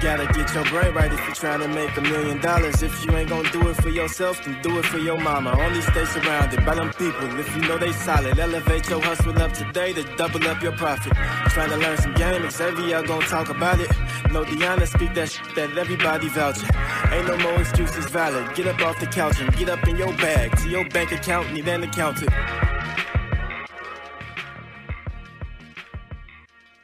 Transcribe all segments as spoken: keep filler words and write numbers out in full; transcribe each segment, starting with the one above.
Gotta get your brain right if you're trying to make a million dollars. If you ain't gonna do it for yourself, then do it for your mama. Only stay surrounded by them people if you know they solid. Elevate your hustle up today to double up your profit. Trying to learn some game, Xavier gonna talk about it. No Deanna, speak that shit that everybody vouching. Ain't no more excuses valid. Get up off the couch and get up in your bag. To your bank account, need an accountant.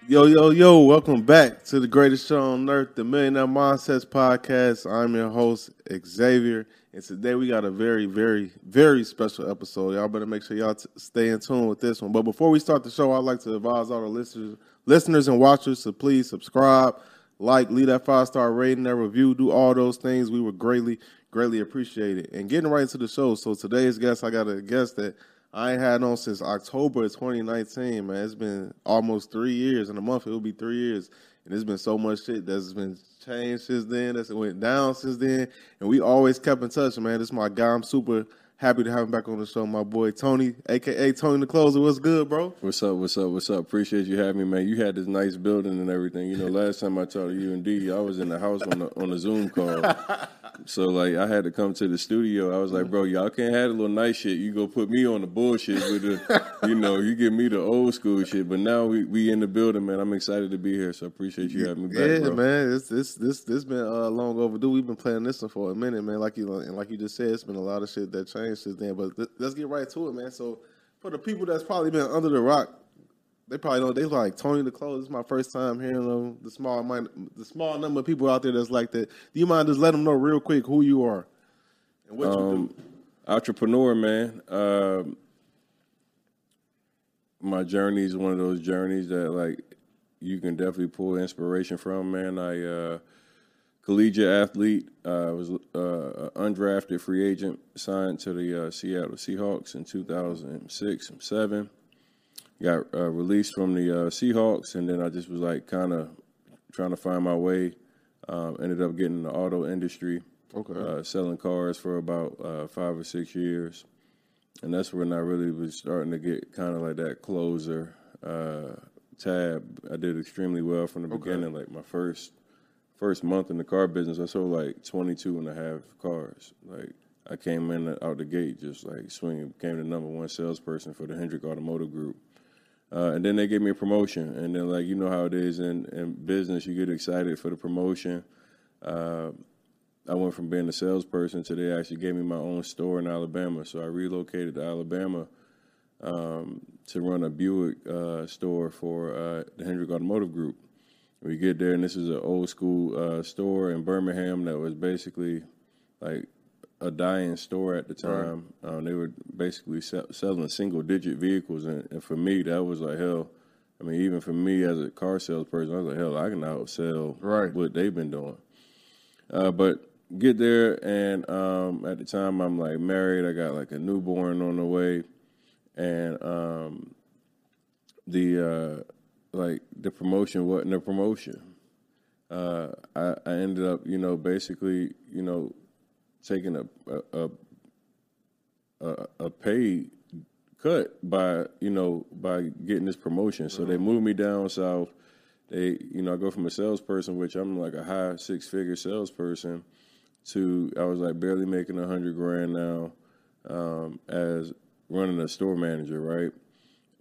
Yo, yo, yo, welcome back to the greatest show on earth, the Millionaire Mindsets Podcast. I'm your host, Xavier, and today we got a very, very, very special episode. Y'all better make sure y'all t- stay in tune with this one. But before we start the show, I'd like to advise all the listeners listeners and watchers to please subscribe, like, leave that five-star rating, that review, do all those things. We would greatly, greatly appreciate it. And getting right into the show, so today's guest, I got a guest that I ain't had on since October of twenty nineteen, man. It's been almost three years. In a month, it'll be three years. And it's been so much shit that's been changed since then, that's went down since then. And we always kept in touch, man. This is my guy. I'm super happy to have him back on the show, my boy Tony, a k a. Tony The Closer. What's good, bro? What's up, what's up, what's up? Appreciate you having me, man. You had this nice building and everything. You know, last time I talked to you and D, I was in the house on a, on a Zoom call. So, like, I had to come to the studio. I was like, bro, y'all can't have a little nice shit. You go put me on the bullshit with the, you know, you give me the old school shit. But now we, we in the building, man. I'm excited to be here. So, appreciate you having me back, yeah, bro. Yeah, man. It's, it's, this this been uh, long overdue. We've been playing this one for a minute, man. Like you, and like you just said, it's been a lot of shit that changed since then. But th- let's get right to it, man. So, for the people that's probably been under the rock, they probably don't. They like Tony the Closer. This is my first time hearing them. The small, the small number of people out there that's like that. Do you mind just let them know real quick who you are and what um, you do? Entrepreneur, man. Uh, my journey is one of those journeys that like you can definitely pull inspiration from, man. I uh, collegiate athlete. I uh, was uh, undrafted free agent, signed to the uh, Seattle Seahawks in two thousand six and seven. Got uh, released from the uh, Seahawks, and then I just was like kind of trying to find my way. Um, ended up getting in the auto industry, okay, uh, selling cars for about uh, five or six years, and that's when I really was starting to get kind of like that closer uh, tab. I did extremely well from the okay. beginning. Like my first first month in the car business, I sold like twenty-two and a half cars. Like I came in out the gate just like swinging, became the number one salesperson for the Hendrick Automotive Group. Uh, and then they gave me a promotion, and then like you know how it is in, in business, you get excited for the promotion. Uh, I went from being a salesperson to they actually gave me my own store in Alabama, so I relocated to Alabama um, to run a Buick uh, store for uh, the Hendrick Automotive Group. We get there, and this is an old school uh, store in Birmingham that was basically like a dying store at the time. Right. Um, they were basically sell- selling single-digit vehicles, and, and for me, that was like hell. I mean, even for me as a car salesperson, I was like, hell, I can outsell right. what they've been doing. Uh, but get there, and um, at the time, I'm like married. I got like a newborn on the way, and um, the uh, like the promotion wasn't a promotion. Uh, I, I ended up, you know, basically, you know. taking a a, a a pay cut by, you know, by getting this promotion. So mm-hmm. they moved me down south. They, you know, I go from a salesperson, which I'm like a high six-figure salesperson, to I was like barely making a hundred grand now um, as running a store manager, right?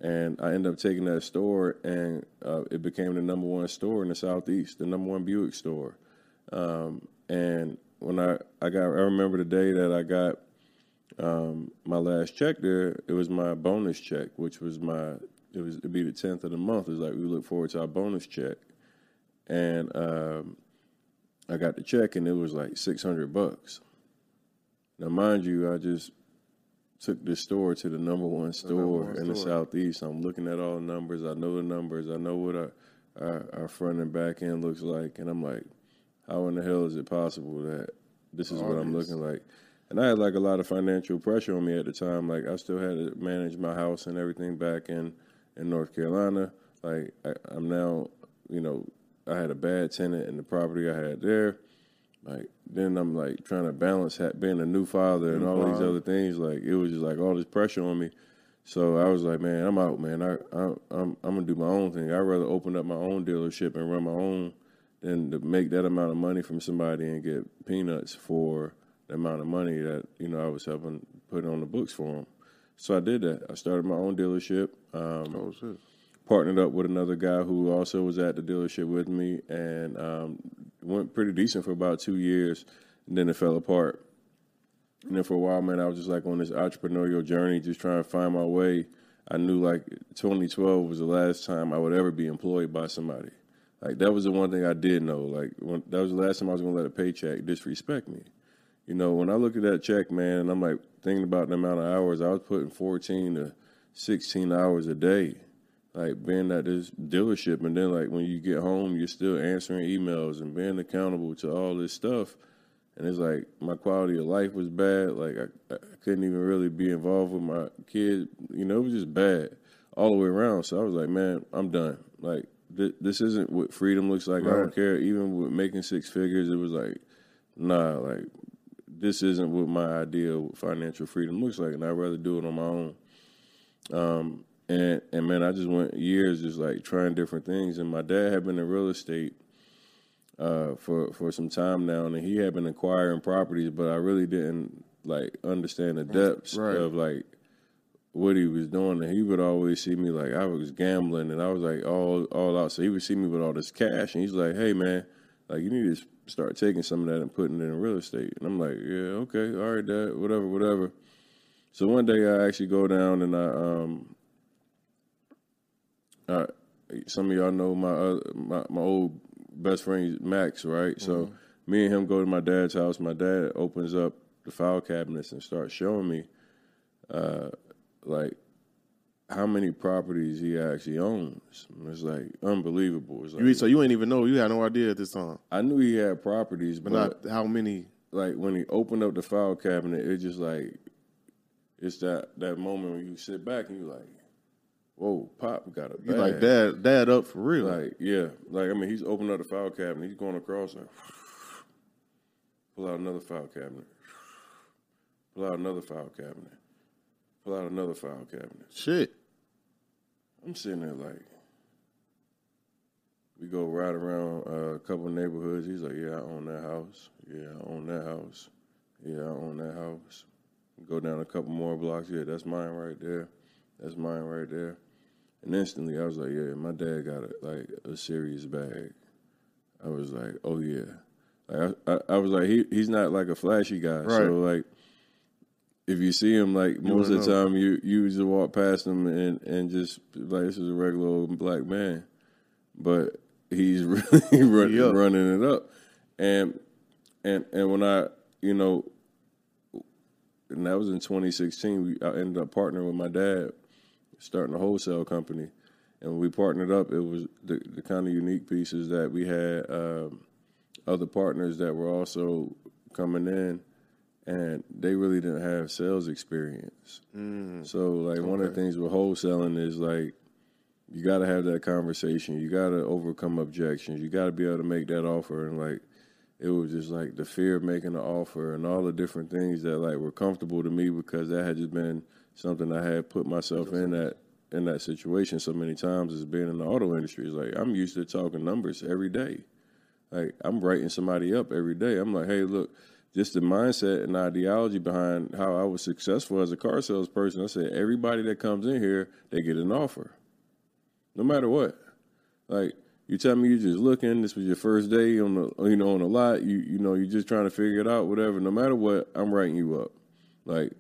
And I ended up taking that store, and uh, it became the number one store in the Southeast, the number one Buick store. Um, and When I, I got, I remember the day that I got um, my last check there, it was my bonus check, which was my, it was, it'd be the tenth of the month. It was like, we look forward to our bonus check. And um, I got the check, and it was like six hundred bucks. Now, mind you, I just took this store to the number one store in the Southeast. I'm looking at all the numbers. I know the numbers. I know what our, our, our front and back end looks like. And I'm like, how in the hell is it possible that this is Always. what I'm looking like? And I had like a lot of financial pressure on me at the time. Like I still had to manage my house and everything back in, in North Carolina. Like I, I'm now, you know, I had a bad tenant in the property I had there. Like then I'm like trying to balance being a new father and all wow. these other things. Like it was just like all this pressure on me. So I was like, man, I'm out, man. I, I I'm I'm gonna do my own thing. I'd rather open up my own dealership and run my own than to make that amount of money from somebody and get peanuts for the amount of money that, you know, I was helping put on the books for them. So I did that. I started my own dealership. Um, oh, shit. Partnered up with another guy who also was at the dealership with me, and um, went pretty decent for about two years, and then it fell apart. And then for a while, man, I was just like on this entrepreneurial journey, just trying to find my way. I knew like twenty twelve was the last time I would ever be employed by somebody. Like that was the one thing I did know. Like when, that was the last time I was going to let a paycheck disrespect me. You know, when I looked at that check, man, and I'm like thinking about the amount of hours, I was putting fourteen to sixteen hours a day, like being at this dealership. And then like when you get home, you're still answering emails and being accountable to all this stuff. And it's like my quality of life was bad. Like I, I couldn't even really be involved with my kids. You know, it was just bad all the way around. So I was like, man, I'm done. Like th- this isn't what freedom looks like. Right. I don't care. Even with making six figures, it was like, nah, like this isn't what my ideal financial freedom looks like. And I'd rather do it on my own. Um, and, and man, I just went years just like trying different things. And my dad had been in real estate Uh, for, for some time now, and he had been acquiring properties, but I really didn't like understand the depths right. of like what he was doing. And he would always see me like I was gambling, and I was like all all out. So he would see me with all this cash, and he's like, "Hey man, like you need to start taking some of that and putting it in real estate." And I'm like, "Yeah, okay, all right, Dad, whatever, whatever." So one day I actually go down and I um I some of y'all know my uh, my my old. best friend, Max, right? Mm-hmm. So me and him go to my dad's house. My dad opens up the file cabinets and starts showing me, uh, like, how many properties he actually owns. And it's, like, unbelievable. It's like, you, so you ain't even know. You had no idea at this time. I knew he had properties. But, but not how many? Like, when he opened up the file cabinet, it's just, like, it's that, that moment when you sit back and you're, like, whoa, Pop got a bag. You like, dad, dad up for real. Like, yeah. Like, I mean, he's opening up the file cabinet. He's going across and pull out another file cabinet. Pull out another file cabinet. Pull out another file cabinet. Shit. I'm sitting there like, we go right around uh, a couple of neighborhoods. He's like, yeah, I own that house. Yeah, I own that house. Yeah, I own that house. We go down a couple more blocks. Yeah, that's mine right there. That's mine right there. And instantly, I was like, yeah, my dad got, a, like, a serious bag. I was like, oh, yeah. Like, I, I, I was like, he he's not, like, a flashy guy. Right. So, like, if you see him, like, most of the know. time, you, you just walk past him and, and just, like, this is a regular old black man. But he's really run, he running it up. And, and, and when I, you know, and that was in twenty sixteen, we, I ended up partnering with my dad, starting a wholesale company. And when we partnered up, it was the, the kind of unique pieces that we had um, other partners that were also coming in, and they really didn't have sales experience. Mm, so, like, okay. one of the things with wholesaling is, like, you got to have that conversation. You got to overcome objections. You got to be able to make that offer. And, like, it was just, like, the fear of making an offer and all the different things that, like, were comfortable to me because that had just been something I had put myself in that in that situation so many times as being in the auto industry. It's like, I'm used to talking numbers every day. Like, I'm writing somebody up every day. I'm like, hey, look, just the mindset and ideology behind how I was successful as a car salesperson. I said, everybody that comes in here, they get an offer, no matter what. Like, you tell me you're just looking, this was your first day on the, you know, on the lot, you you know, you're just trying to figure it out, whatever. No matter what, I'm writing you up. Like,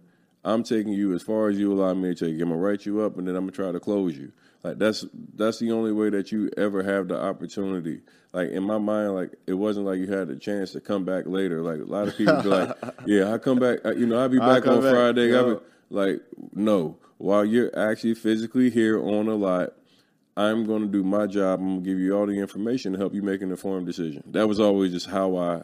I'm taking you as far as you allow me to take you. I'm going to write you up, and then I'm going to try to close you. Like, that's that's the only way that you ever have the opportunity. Like, in my mind, like, it wasn't like you had a chance to come back later. Like, a lot of people be like, yeah, I come back, you know, I'll be back on back. Friday. No. Be, like, no. While you're actually physically here on a lot, I'm going to do my job. I'm going to give you all the information to help you make an informed decision. That was always just how I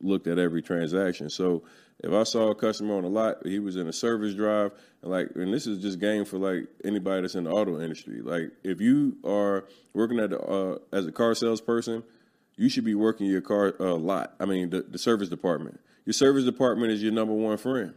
looked at every transaction. So if I saw a customer on a lot, he was in a service drive, and like, and this is just game for like anybody that's in the auto industry. Like, if you are working at the, uh, as a car salesperson, you should be working your car a uh, lot. I mean, the, the service department. Your service department is your number one friend.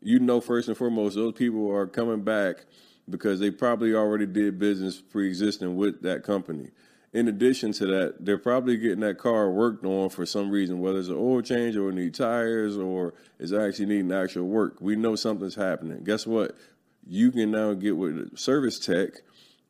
You know, first and foremost, those people are coming back because they probably already did business pre-existing with that company. in addition to that, they're probably getting that car worked on for some reason, whether it's an oil change or need tires or it's actually needing actual work. We know something's happening. Guess what? You can now get with service tech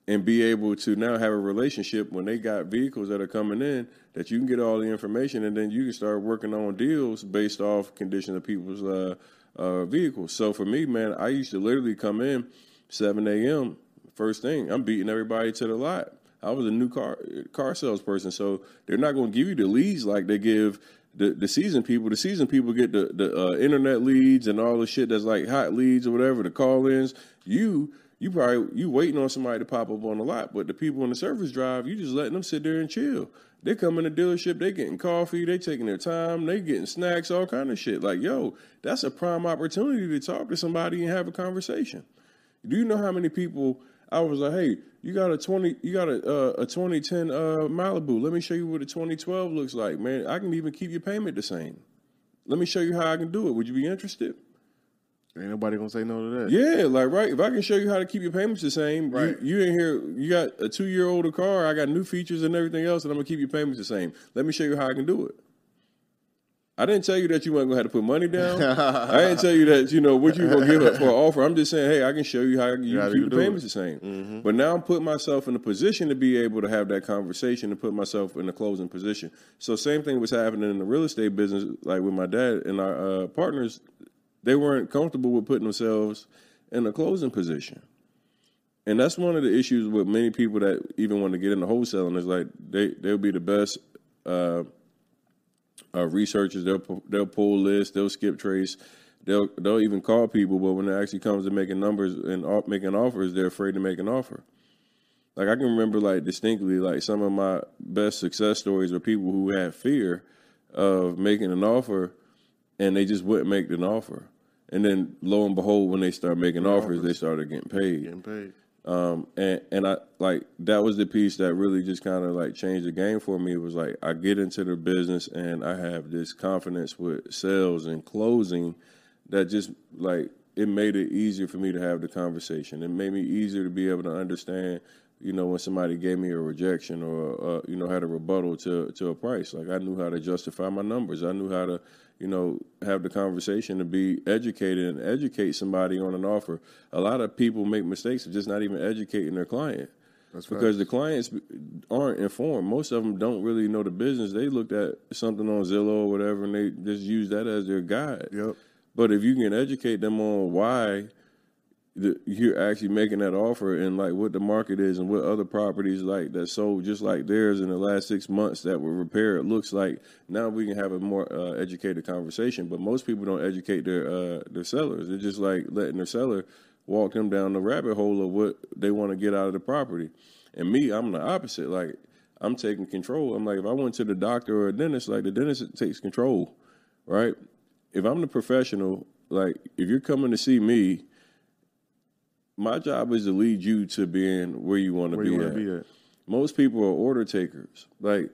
and be able to now have a relationship when they got vehicles that are coming in that you can get all the information, and then you can start working on deals based off condition of people's uh, uh, vehicles. So for me, man, I used to literally come in seven a.m. First thing, I'm beating everybody to the lot. I was a new car car salesperson, so they're not going to give you the leads like they give the, the seasoned people. The seasoned people get the, the uh, internet leads and all the shit that's like hot leads or whatever, the call-ins. You you probably you waiting on somebody to pop up on the lot, but the people on the service drive, you just letting them sit there and chill. They come in the dealership, they getting coffee, they taking their time, they getting snacks, all kind of shit. Like, yo, that's a prime opportunity to talk to somebody and have a conversation. Do you know how many people... I was like, hey, you got a twenty, you got a uh, a twenty ten uh, Malibu. Let me show you what a twenty twelve looks like, man. I can even keep your payment the same. Let me show you how I can do it. Would you be interested? Ain't nobody gonna say no to that. Yeah, like right. If I can show you how to keep your payments the same, right? You, you in here, you got a two year older car. I got new features and everything else, and I'm gonna keep your payments the same. Let me show you how I can do it. I didn't tell you that you weren't going to have to put money down. I didn't tell you that, you know, what you're going to give up for an offer. I'm just saying, hey, I can show you how you yeah, keep the payments it. the same. Mm-hmm. But now I'm putting myself in a position to be able to have that conversation and put myself in a closing position. So same thing was happening in the real estate business, like with my dad and our uh, partners. They weren't comfortable with putting themselves in a closing position. And that's one of the issues with many people that even want to get into wholesaling is like they, they'll be the best uh Uh, researchers, they'll they'll pull lists, they'll skip trace, they'll they'll even call people, but when it actually comes to making numbers and off, making offers, they're afraid to make an offer. Like I can remember, like distinctly, like some of my best success stories are people who had fear of making an offer, and they just wouldn't make an offer. And then lo and behold, when they start making offers, offers, they started getting paid. Getting paid. Um, and, and I like, that was the piece that really just kind of like changed the game for me. It was like, I get into the business and I have this confidence with sales and closing that just like, it made it easier for me to have the conversation. It made me easier to be able to understand, you know, when somebody gave me a rejection or, uh, you know, had a rebuttal to, to a price. Like I knew how to justify my numbers. I knew how to, you know, have the conversation to be educated and educate somebody on an offer. A lot of people make mistakes of just not even educating their client. That's because right. The clients aren't informed. Most of them don't really know the business. They looked at something on Zillow or whatever, and they just use that as their guide. Yep. But if you can educate them on why the, you're actually making that offer and like what the market is and what other properties like that sold just like theirs in the last six months that were repaired looks like, now we can have a more uh, educated conversation. But most people don't educate their uh, their sellers. They're just like letting their seller walk them down the rabbit hole of what they want to get out of the property. And me, I'm the opposite. Like I'm taking control. I'm like, if I went to the doctor or a dentist, like the dentist takes control, right? If I'm the professional, like if you're coming to see me, my job is to lead you to being where you want to be at. be at. Most people are order takers. Like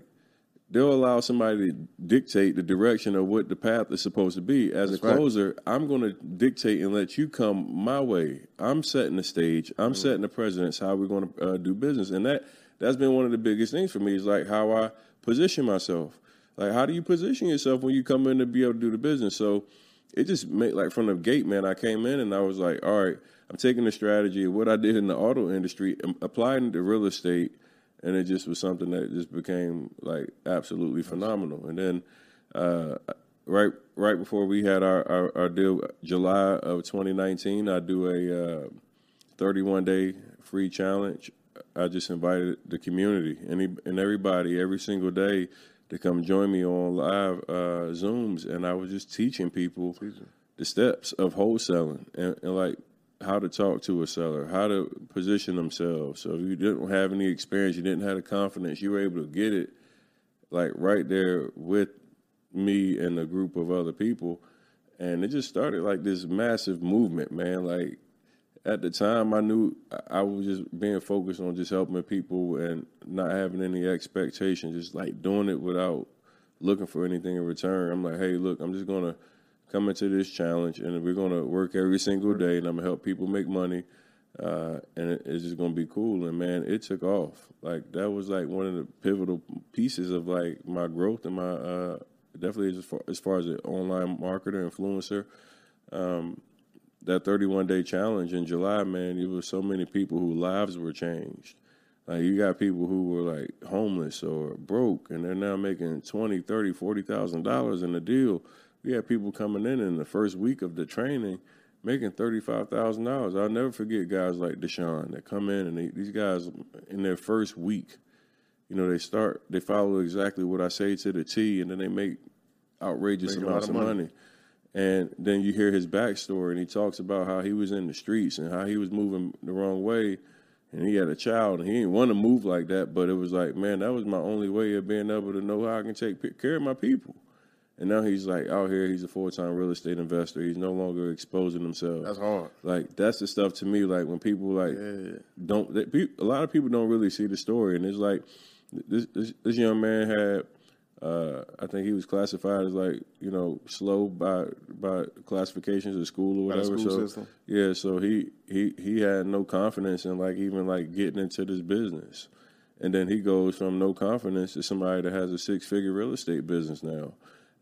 they'll allow somebody to dictate the direction of what the path is supposed to be. As That's a closer, right. I'm going to dictate and let you come my way. I'm setting the stage. I'm mm-hmm. setting the precedence how we're going to uh, do business. And that that's been one of the biggest things for me is like how I position myself. Like how do you position yourself when you come in to be able to do the business? So it just made like from the gate, man, I came in and I was like, all right, I'm taking the strategy of what I did in the auto industry, applying to real estate, and it just was something that just became like absolutely phenomenal. And then uh, right right before we had our, our, our deal, July of twenty nineteen, I do a uh, thirty-one day free challenge. I just invited the community any, and everybody every single day to come join me on live uh, Zooms, and I was just teaching people the steps of wholesaling and, and like, how to talk to a seller, how to position themselves. So if you didn't have any experience, you didn't have the confidence, you were able to get it like right there with me and a group of other people. And it just started like this massive movement, man. Like at the time I knew I was just being focused on just helping people and not having any expectations, just like doing it without looking for anything in return. I'm like, hey, look, I'm just going to come into this challenge, and we're going to work every single day, and I'm going to help people make money. Uh, and it, it's just going to be cool. And, man, it took off. Like, that was, like, one of the pivotal pieces of, like, my growth and my uh, definitely as far, as far as an online marketer, influencer. Um, that thirty-one day challenge in July, man, it was so many people whose lives were changed. Like, you got people who were, like, homeless or broke, and they're now making twenty thousand, thirty thousand, forty thousand dollars in a deal. We had people coming in in the first week of the training making thirty-five thousand dollars. I'll never forget guys like Deshaun that come in, and they, these guys in their first week, you know, they start, they follow exactly what I say to the T, and then they make outrageous make amounts of money. money. And then you hear his backstory, and he talks about how he was in the streets and how he was moving the wrong way, and he had a child, and he didn't want to move like that, but it was like, man, that was my only way of being able to know how I can take care of my people. And now he's, like, out here. He's a full-time real estate investor. He's no longer exposing himself. That's hard. Like, that's the stuff to me, like, when people, like, yeah. don't they, pe- – a lot of people don't really see the story. And it's like this this, this young man had uh, – I think he was classified as, like, you know, slow by by classifications at school or whatever. By the school so, system. Yeah, so he, he, he had no confidence in, like, even, like, getting into this business. And then he goes from no confidence to somebody that has a six-figure real estate business now.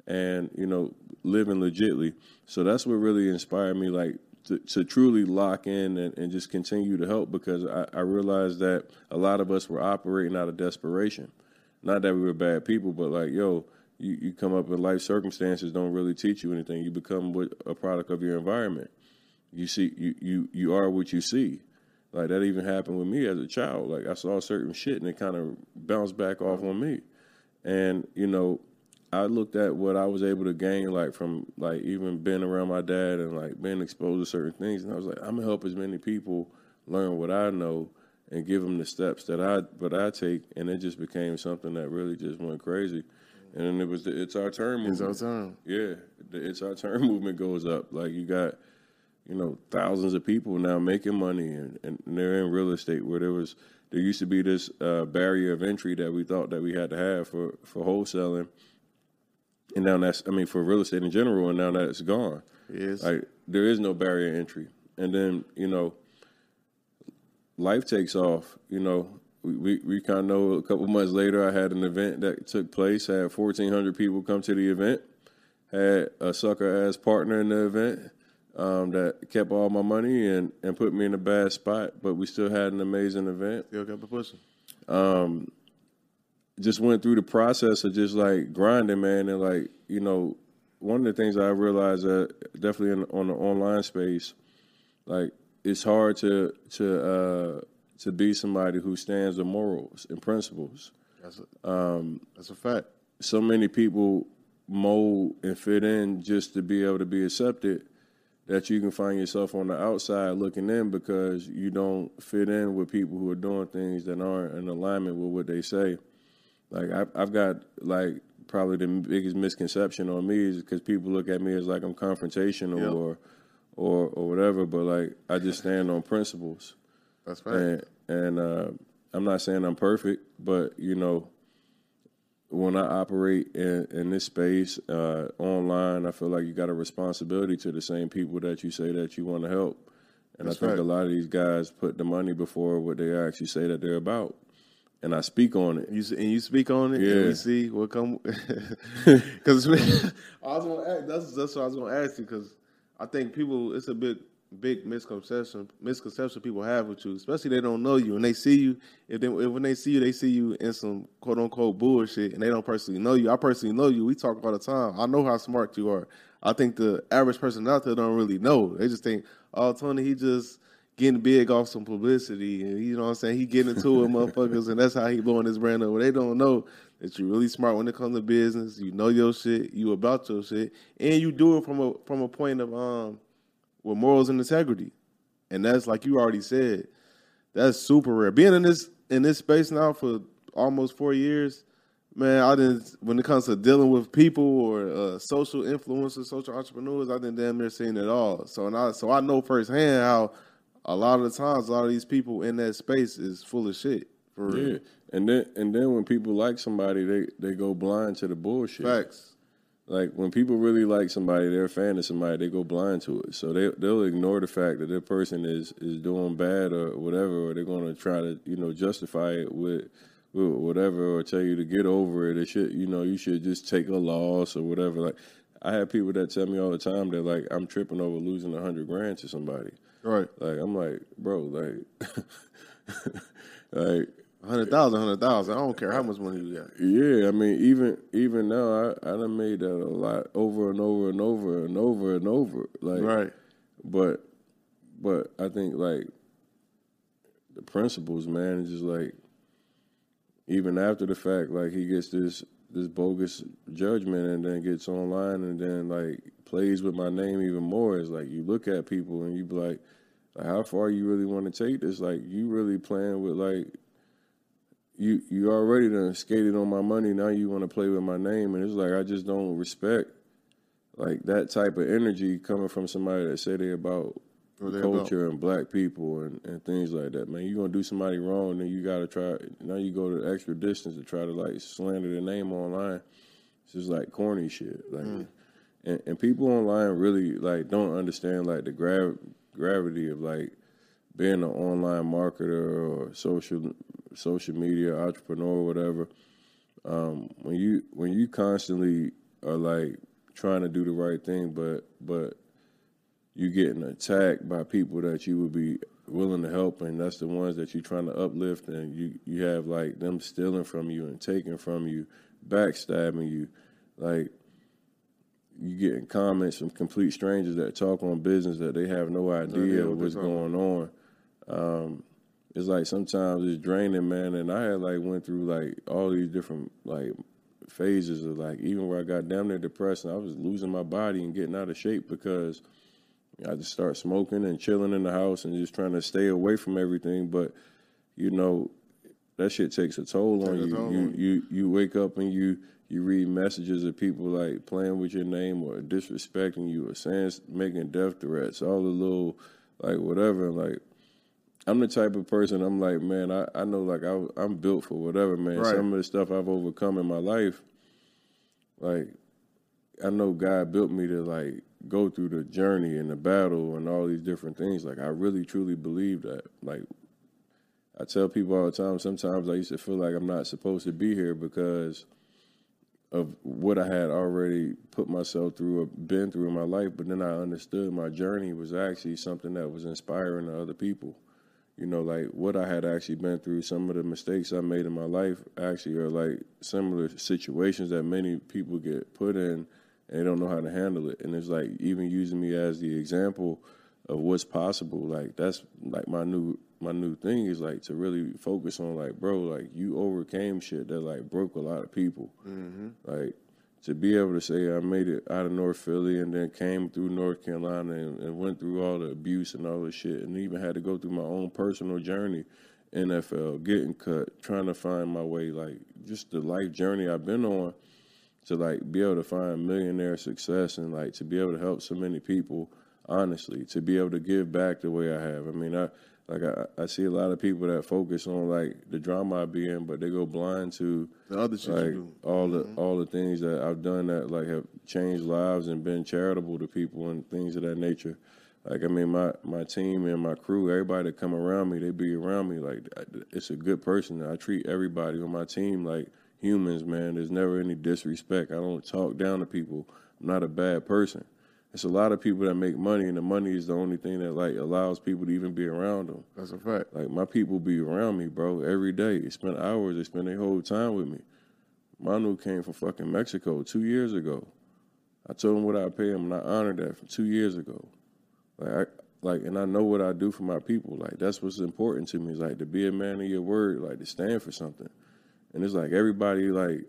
And, you know, living legitly. So that's what really inspired me, like, to, to truly lock in and, and just continue to help, because I, I realized that a lot of us were operating out of desperation. Not that we were bad people, but, like, yo, you, you come up with life circumstances don't really teach you anything. You become what, a product of your environment. You see, you, you, you are what you see. Like, that even happened with me as a child. Like, I saw certain shit, and it kind of bounced back off on me. And, you know, I looked at what I was able to gain, like, from, like, even being around my dad and, like, being exposed to certain things. And I was like, I'm going to help as many people learn what I know and give them the steps that I, but I take. And it just became something that really just went crazy. And then it was the It's Our Turn movement. It's Our Turn. Yeah. The It's Our Turn movement goes up. Like, you got, you know, thousands of people now making money, and, and they're in real estate where there was, there used to be this uh, barrier of entry that we thought that we had to have for, for wholesaling. And now that's, I mean, for real estate in general, and now that's gone. Yes. Like, there is no barrier entry. And then, you know, life takes off. You know, we, we, we kind of know a couple months later, I had an event that took place, had fourteen hundred people come to the event, had a sucker-ass partner in the event um, that kept all my money and, and put me in a bad spot, but we still had an amazing event. Still kept it pushing. Um, just went through the process of just, like, grinding, man. And, like, you know, one of the things I realized that definitely in, on the online space, like, it's hard to to uh, to be somebody who stands on morals and principles. That's a, um, that's a fact. So many people mold and fit in just to be able to be accepted, that you can find yourself on the outside looking in because you don't fit in with people who are doing things that aren't in alignment with what they say. Like, I've, I've got, like, probably the biggest misconception on me is because people look at me as, like, I'm confrontational yep. or, or or whatever, but, like, I just stand on principles. That's right. And, and uh, I'm not saying I'm perfect, but, you know, when I operate in, in this space uh, online, I feel like you got a responsibility to the same people that you say that you want to help. And That's I think right. a lot of these guys put the money before what they actually say that they're about. And I speak on it. You and you speak on it. Yeah. And we see what come. Because I was gonna ask, that's that's what I was gonna ask you. Because I think people, it's a big big misconception misconception people have with you, especially they don't know you and they see you. If they if when they see you, they see you in some quote unquote bullshit, and they don't personally know you. I personally know you. We talk all the time. I know how smart you are. I think the average person out there don't really know. They just think, oh, Tony, he just getting big off some publicity, and you know what I'm saying? He getting into it, motherfuckers, and that's how he blowing his brand up. They don't know that you're really smart when it comes to business. You know your shit. You about your shit, and you do it from a from a point of um with morals and integrity. And that's, like you already said, that's super rare. Being in this in this space now for almost four years, man. I didn't when it comes to dealing with people or uh, social influencers, social entrepreneurs. I didn't damn near seen it all. So and I so I know firsthand how. A lot of the times, a lot of these people in that space is full of shit. For real. Yeah, and then and then when people like somebody, they, they go blind to the bullshit. Facts. Like, when people really like somebody, they're a fan of somebody, they go blind to it. So they, they'll ignore the fact that their person is, is doing bad or whatever, or they're going to try to, you know, justify it with, with whatever, or tell you to get over it. It should, you know, you should just take a loss or whatever. Like, I have people that tell me all the time that, like, I'm tripping over losing a hundred grand to somebody. Right. Like, I'm like, bro, like, like. Hundred thousand, hundred thousand. I don't care how much money you got. Yeah, I mean, even even now, I, I done made that a lot over and over and over and over and over. Like, right. But, but I think, like, the principles, man, is just like, even after the fact, like, he gets this this bogus judgment and then gets online and then, like, plays with my name even more. It's like, you look at people and you be like, how far you really want to take this? Like, you really playing with, like, You you already done skated on my money. Now you want to play with my name, and it's like, I just don't respect, like, that type of energy coming from somebody that say they about they culture about. and black people and, and things like that. Man, you gonna do somebody wrong, then you gotta try. Now you go to the extra distance to try to, like, slander their name online. It's just like corny shit. Like, mm. and, and people online really, like, don't understand, like, the grav gravity of, like, being an online marketer or social social media entrepreneur or whatever. Um, when you when you constantly are, like, trying to do the right thing, but but you getting attacked by people that you would be willing to help, and that's the ones that you're trying to uplift, and you you have, like, them stealing from you and taking from you, backstabbing you, like. You getting comments from complete strangers that talk on business that they have no idea no, what's going on. Um, it's like, sometimes it's draining, man. And I had, like, went through, like, all these different, like, phases of, like, even where I got damn near depressed and I was losing my body and getting out of shape because I just start smoking and chilling in the house and just trying to stay away from everything. But, you know, that shit takes a toll Take on you. Toll. You, you, you wake up and you... You read messages of people, like, playing with your name or disrespecting you or saying, making death threats, all the little, like, whatever. Like, I'm the type of person, I'm like, man, I, I know, like, I, I'm built for whatever, man. Right. Some of the stuff I've overcome in my life, like, I know God built me to, like, go through the journey and the battle and all these different things. Like, I really, truly believe that. Like, I tell people all the time, sometimes I used to feel like I'm not supposed to be here because of what I had already put myself through or been through in my life. But then I understood my journey was actually something that was inspiring to other people. You know, like, what I had actually been through, some of the mistakes I made in my life actually are, like, similar situations that many people get put in and they don't know how to handle it. And it's like, even using me as the example of what's possible, like, that's, like, my new my new thing is, like, to really focus on, like, bro, like, you overcame shit that, like, broke a lot of people. Mm-hmm. Like, to be able to say I made it out of North Philly and then came through North Carolina and, and went through all the abuse and all the shit and even had to go through my own personal journey, N F L, getting cut, trying to find my way, like, just the life journey I've been on to, like, be able to find millionaire success and, like, to be able to help so many people, honestly, to be able to give back the way I have. I mean, I... Like, I, I see a lot of people that focus on, like, the drama I be in, but they go blind to the other shit, like, you do. all mm-hmm. the all the things that I've done that, like, have changed lives and been charitable to people and things of that nature. Like, I mean, my, my team and my crew, everybody that come around me, they be around me. Like, I, it's a good person. I treat everybody on my team like humans, man. There's never any disrespect. I don't talk down to people. I'm not a bad person. It's a lot of people that make money, and the money is the only thing that, like, allows people to even be around them. That's a fact. Like, my people be around me, bro, every day. They spend hours. They spend their whole time with me. Manu came from fucking Mexico two years ago. I told him what I pay him, and I honored that from two years ago. Like, I, like, and I know what I do for my people. Like, that's what's important to me. It's like, to be a man of your word, like, to stand for something. And it's like, everybody, like,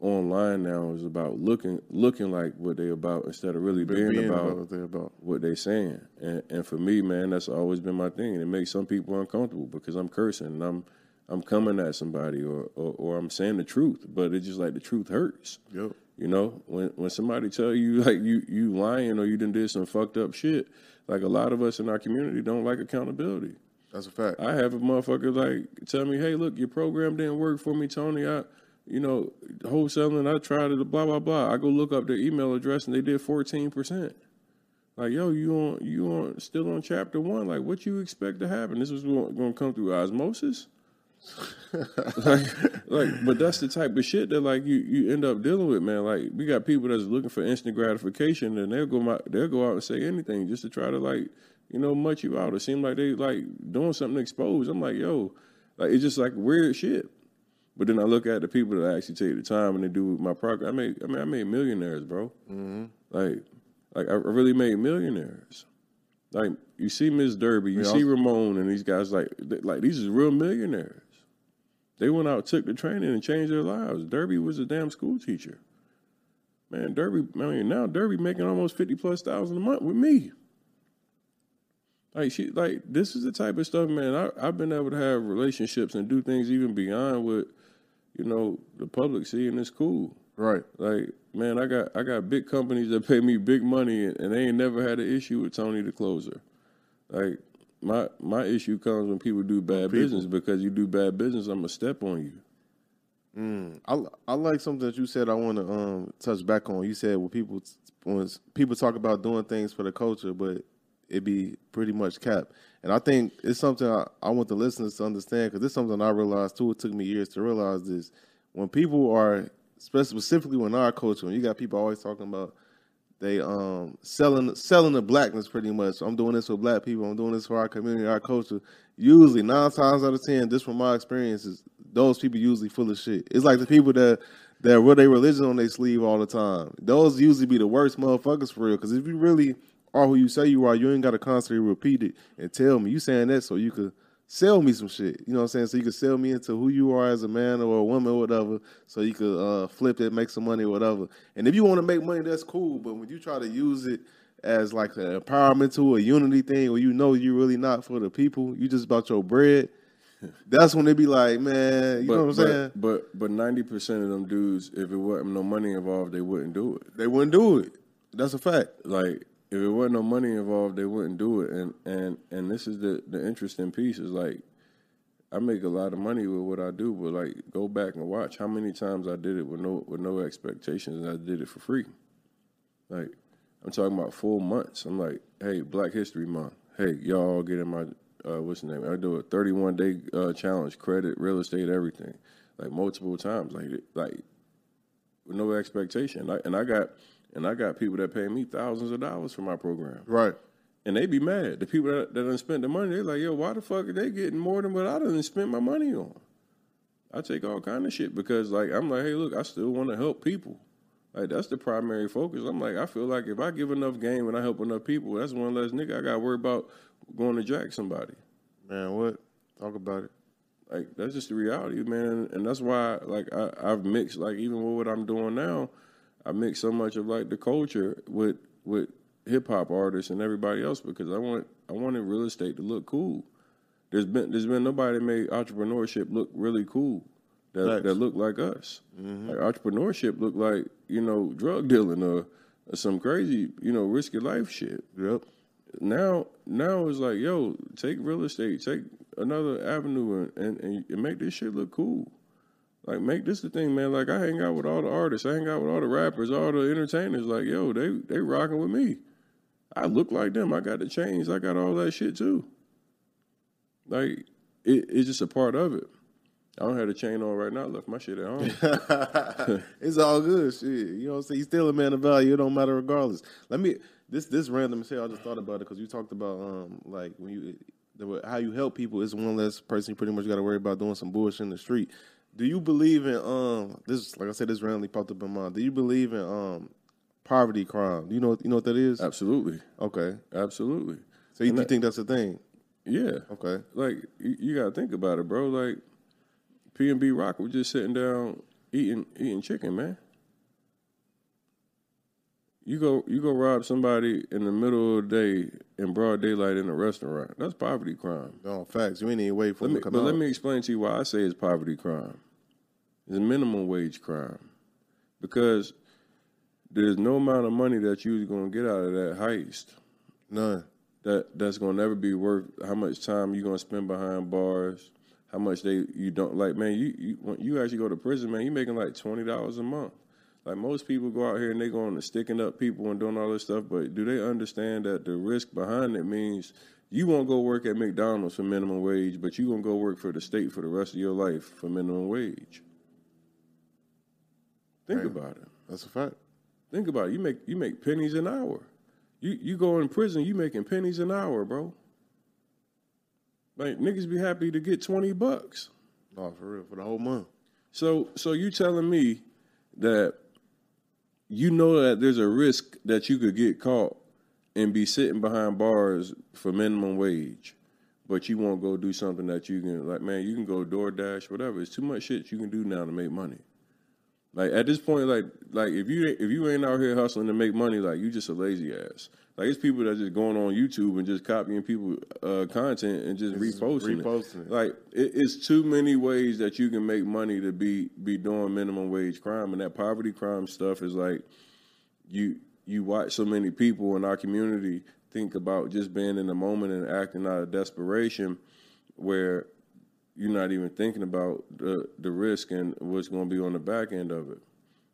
online now is about looking looking like what they about instead of really being, being about, about what they about what they saying. And and for me, man, that's always been my thing. And it makes some people uncomfortable because I'm cursing and I'm I'm coming at somebody or, or, or I'm saying the truth. But it's just like the truth hurts. Yep. You know, when when somebody tell you like you you lying or you done did some fucked up shit, like a lot of us in our community don't like accountability. That's a fact. I have a motherfucker like tell me, hey, look, your program didn't work for me, Tony. I you know, wholesaling, I tried it, blah, blah, blah. I go look up their email address, and they did fourteen percent. Like, yo, you on, you on, still on chapter one? Like, what you expect to happen? This was going to come through osmosis? like, like, but that's the type of shit that, like, you, you end up dealing with, man. Like, we got people that's looking for instant gratification, and they'll go, they'll go out and say anything just to try to, like, you know, mutt you out. It seemed like they, like, doing something exposed. I'm like, yo, like, it's just, like, weird shit. But then I look at the people that I actually take the time and they do my progress. I made, I mean, I made millionaires, bro. Mm-hmm. Like, like I really made millionaires. Like, you see Miz Derby, you yeah. see Ramon, and these guys, like, they, like these is real millionaires. They went out, took the training, and changed their lives. Derby was a damn school teacher. Man, Derby, I mean, now Derby making almost fifty plus thousand a month with me. Like, she, like, this is the type of stuff, man, I, I've been able to have relationships and do things even beyond what, you know, the public see, and it's cool. Right. Like, man, I got I got big companies that pay me big money, and, and they ain't never had an issue with Tony The Closer. Like, my my issue comes when people do bad people. business, because you do bad business, I'm going to step on you. Mm, I, I like something that you said I want to um, touch back on. You said, well, people, when people talk about doing things for the culture, but it'd be pretty much capped. And I think it's something I, I want the listeners to understand, because it's something I realized too. It took me years to realize this. When people are, specifically when our culture, when you got people always talking about they um selling selling the blackness pretty much. So I'm doing this for black people. I'm doing this for our community, our culture. Usually nine times out of ten, just from my experiences, those people usually full of shit. It's like the people that that wear their religion on their sleeve all the time. Those usually be the worst motherfuckers for real. Because if you really or who you say you are, you ain't got to constantly repeat it and tell me. You saying that so you could sell me some shit. You know what I'm saying? So you could sell me into who you are as a man or a woman or whatever, so you could uh, flip it, make some money or whatever. And if you want to make money, that's cool. But when you try to use it as like an empowerment tool, a unity thing, where you know you're really not for the people, you just about your bread, that's when they be like, man, you but, know what I'm but, saying? But but ninety percent of them dudes, if it wasn't no money involved, they wouldn't do it. They wouldn't do it. That's a fact. Like, if it wasn't no money involved, they wouldn't do it. And and, and this is the, the interesting piece is, like, I make a lot of money with what I do, but, like, go back and watch how many times I did it with no with no expectations, and I did it for free. Like, I'm talking about full months. I'm like, hey, Black History Month. Hey, y'all get in my, uh, what's the name? I do a thirty-one day uh, challenge, credit, real estate, everything. Like, multiple times. Like, like with no expectation. Like, and I got... And I got people that pay me thousands of dollars for my program. Right. And they be mad. The people that, that done spent the money, they like, yo, why the fuck are they getting more than what I done spent my money on? I take all kind of shit because, like, I'm like, hey, look, I still want to help people. Like, that's the primary focus. I'm like, I feel like if I give enough game and I help enough people, that's one less nigga I got to worry about going to jack somebody. Man, what? Talk about it. Like, that's just the reality, man. And that's why, like, I, I've mixed, like, even with what I'm doing now, I mix so much of, like, the culture with with hip hop artists and everybody else because I want I wanted real estate to look cool. There's been there's been nobody that made entrepreneurship look really cool that Thanks. that looked like us. Mm-hmm. Like, entrepreneurship looked like, you know, drug dealing or, or some crazy, you know, risky life shit. Yep. Now now it's like, yo, take real estate, take another avenue and, and, and make this shit look cool. Like, make this the thing, man. Like, I hang out with all the artists. I hang out with all the rappers, all the entertainers. Like, yo, they they rocking with me. I look like them. I got the chains. I got all that shit, too. Like, it, it's just a part of it. I don't have the chain on right now. I left my shit at home. It's all good, shit. You know what I'm saying? You're still a man of value. It don't matter regardless. Let me, this this random shit, I just thought about it because you talked about, um like, when you how you help people. It's one less person you pretty much got to worry about doing some bullshit in the street. Do you believe in, um, this, like I said, this randomly popped up in my mind. Do you believe in um, poverty crime? Do you know, you know what that is? Absolutely. Okay. Absolutely. So you, that, you think that's a thing? Yeah. Okay. Like, you, you got to think about it, bro. Like, P N B Rock was just sitting down eating eating chicken, man. You go, you go rob somebody in the middle of the day in broad daylight in a restaurant. That's poverty crime. No, facts. You ain't even wait for them to come out. But let me explain to you why I say it's poverty crime. It's a minimum wage crime. Because there's no amount of money that you're going to get out of that heist. None. That, that's going to never be worth how much time you're going to spend behind bars, how much they you don't like, man. You you when you actually go to prison, man, you making like twenty dollars a month. Like, most people go out here and they going to sticking up people and doing all this stuff, but do they understand that the risk behind it means you won't go work at McDonald's for minimum wage, but you gonna go work for the state for the rest of your life for minimum wage? Think Damn. about it. That's a fact. Think about it. You make you make pennies an hour. You you go in prison, you making pennies an hour, bro. Like, niggas be happy to get twenty bucks. Oh, for real, for the whole month. So so you telling me that you know that there's a risk that you could get caught and be sitting behind bars for minimum wage, but you won't go do something that you can, like, man, you can go DoorDash, whatever. It's too much shit you can do now to make money. Like, at this point, like, like if you if you ain't out here hustling to make money, like, you just a lazy ass. Like, it's people that just going on YouTube and just copying people uh, content and just it's reposting, reposting it. it. Like, it, it's too many ways that you can make money to be be doing minimum wage crime. And that poverty crime stuff is like, you you watch so many people in our community think about just being in the moment and acting out of desperation, where you're not even thinking about the, the risk and what's going to be on the back end of it.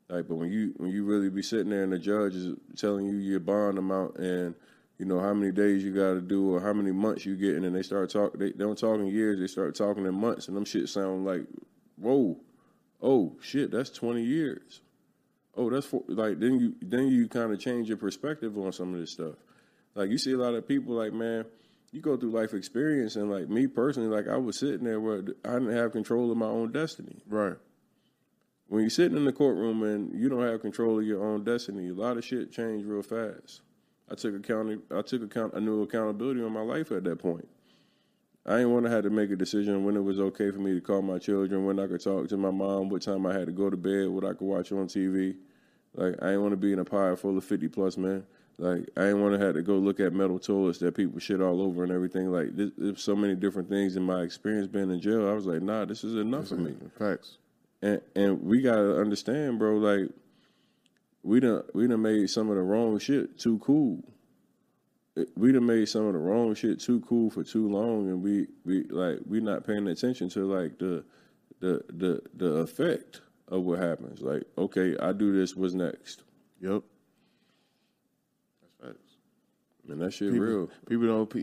Like, but when you when you really be sitting there and the judge is telling you your bond amount and, you know, how many days you got to do or how many months you getting, and they start talking, they don't talk in years, they start talking in months, and them shit sound like, whoa, oh, shit, that's twenty years. Oh, that's for, like, then you, then you kind of change your perspective on some of this stuff. Like, you see a lot of people like, man, you go through life experience, and like me personally, like, I was sitting there where I didn't have control of my own destiny. Right. When you're sitting in the courtroom and you don't have control of your own destiny, a lot of shit changed real fast. I took account, I took account, I knew accountability on my life at that point. I didn't want to have to make a decision when it was okay for me to call my children, when I could talk to my mom, what time I had to go to bed, what I could watch on T V. Like, I didn't want to be in a pile full of fifty plus men. Like, I didn't want to have to go look at metal toilets that people shit all over and everything. Like, this, there's so many different things in my experience being in jail. I was like, nah, this is enough for me. Facts. And and we got to understand, bro, like, we done, we done made some of the wrong shit too cool. We done made some of the wrong shit too cool for too long, and we, we like, we not paying attention to, like, the, the, the, the effect of what happens. Like, okay, I do this, what's next? Yep. And that shit people, real. People don't.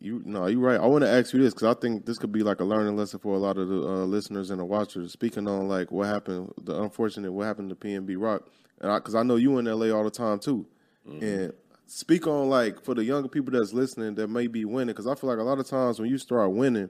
You no, you're right. I want to ask you this because I think this could be like a learning lesson for a lot of the uh, listeners and the watchers. Speaking on like what happened, the unfortunate what happened to P N B Rock, and because I, I know you in L A all the time too. Mm-hmm. And speak on like for the younger people that's listening that may be winning, because I feel like a lot of times when you start winning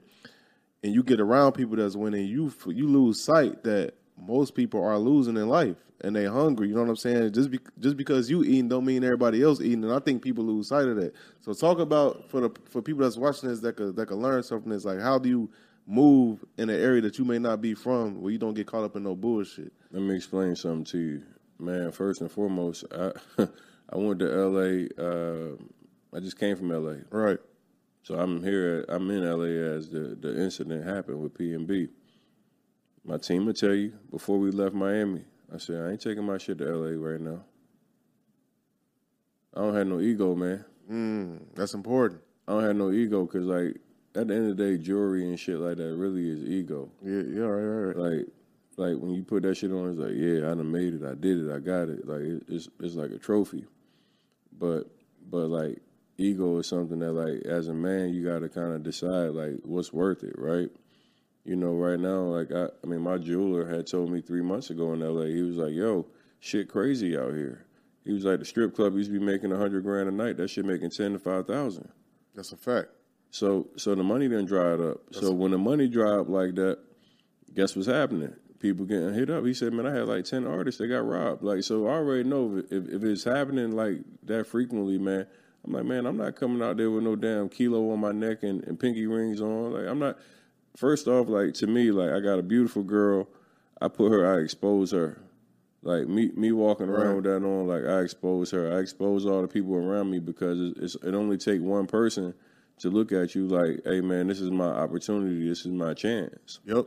and you get around people that's winning, you you lose sight that most people are losing in life. And they hungry, you know what I'm saying? Just be, just because you eating don't mean everybody else eating, and I think people lose sight of that. So talk about for the for people that's watching this that could that could learn something. It's like, how do you move in an area that you may not be from, where you don't get caught up in no bullshit? Let me explain something to you, man. First and foremost, I I went to L A. Uh, I just came from L A. Right. So I'm here. I'm in L A as the the incident happened with P N B. My team will tell you before we left Miami. I said, I ain't taking my shit to L A right now. I don't have no ego, man. Mm, that's important. I don't have no ego because, like, at the end of the day, jewelry and shit like that really is ego. Yeah, yeah, right, right, right. Like, like when you put that shit on, it's like, yeah, I done made it, I did it, I got it. Like, it, it's it's like a trophy. But, but like, ego is something that, like, as a man, you got to kind of decide, like, what's worth it, right? You know, right now, like, I, I mean, my jeweler had told me three months ago in L A, he was like, yo, shit crazy out here. He was like, the strip club used to be making a hundred grand a night. That shit making ten to five thousand. That's a fact. So so the money done dried up. That's so when the money dried up like that, guess what's happening? People getting hit up. He said, man, I had like ten artists that got robbed. Like, so I already know if, if it's happening like that frequently, man, I'm like, man, I'm not coming out there with no damn kilo on my neck and, and pinky rings on. Like, I'm not... First off, like, to me, like, I got a beautiful girl. I put her, I expose her. Like, me me walking around right. with that on, like, I expose her. I expose all the people around me because it's, it only take one person to look at you like, hey, man, this is my opportunity. This is my chance. Yep.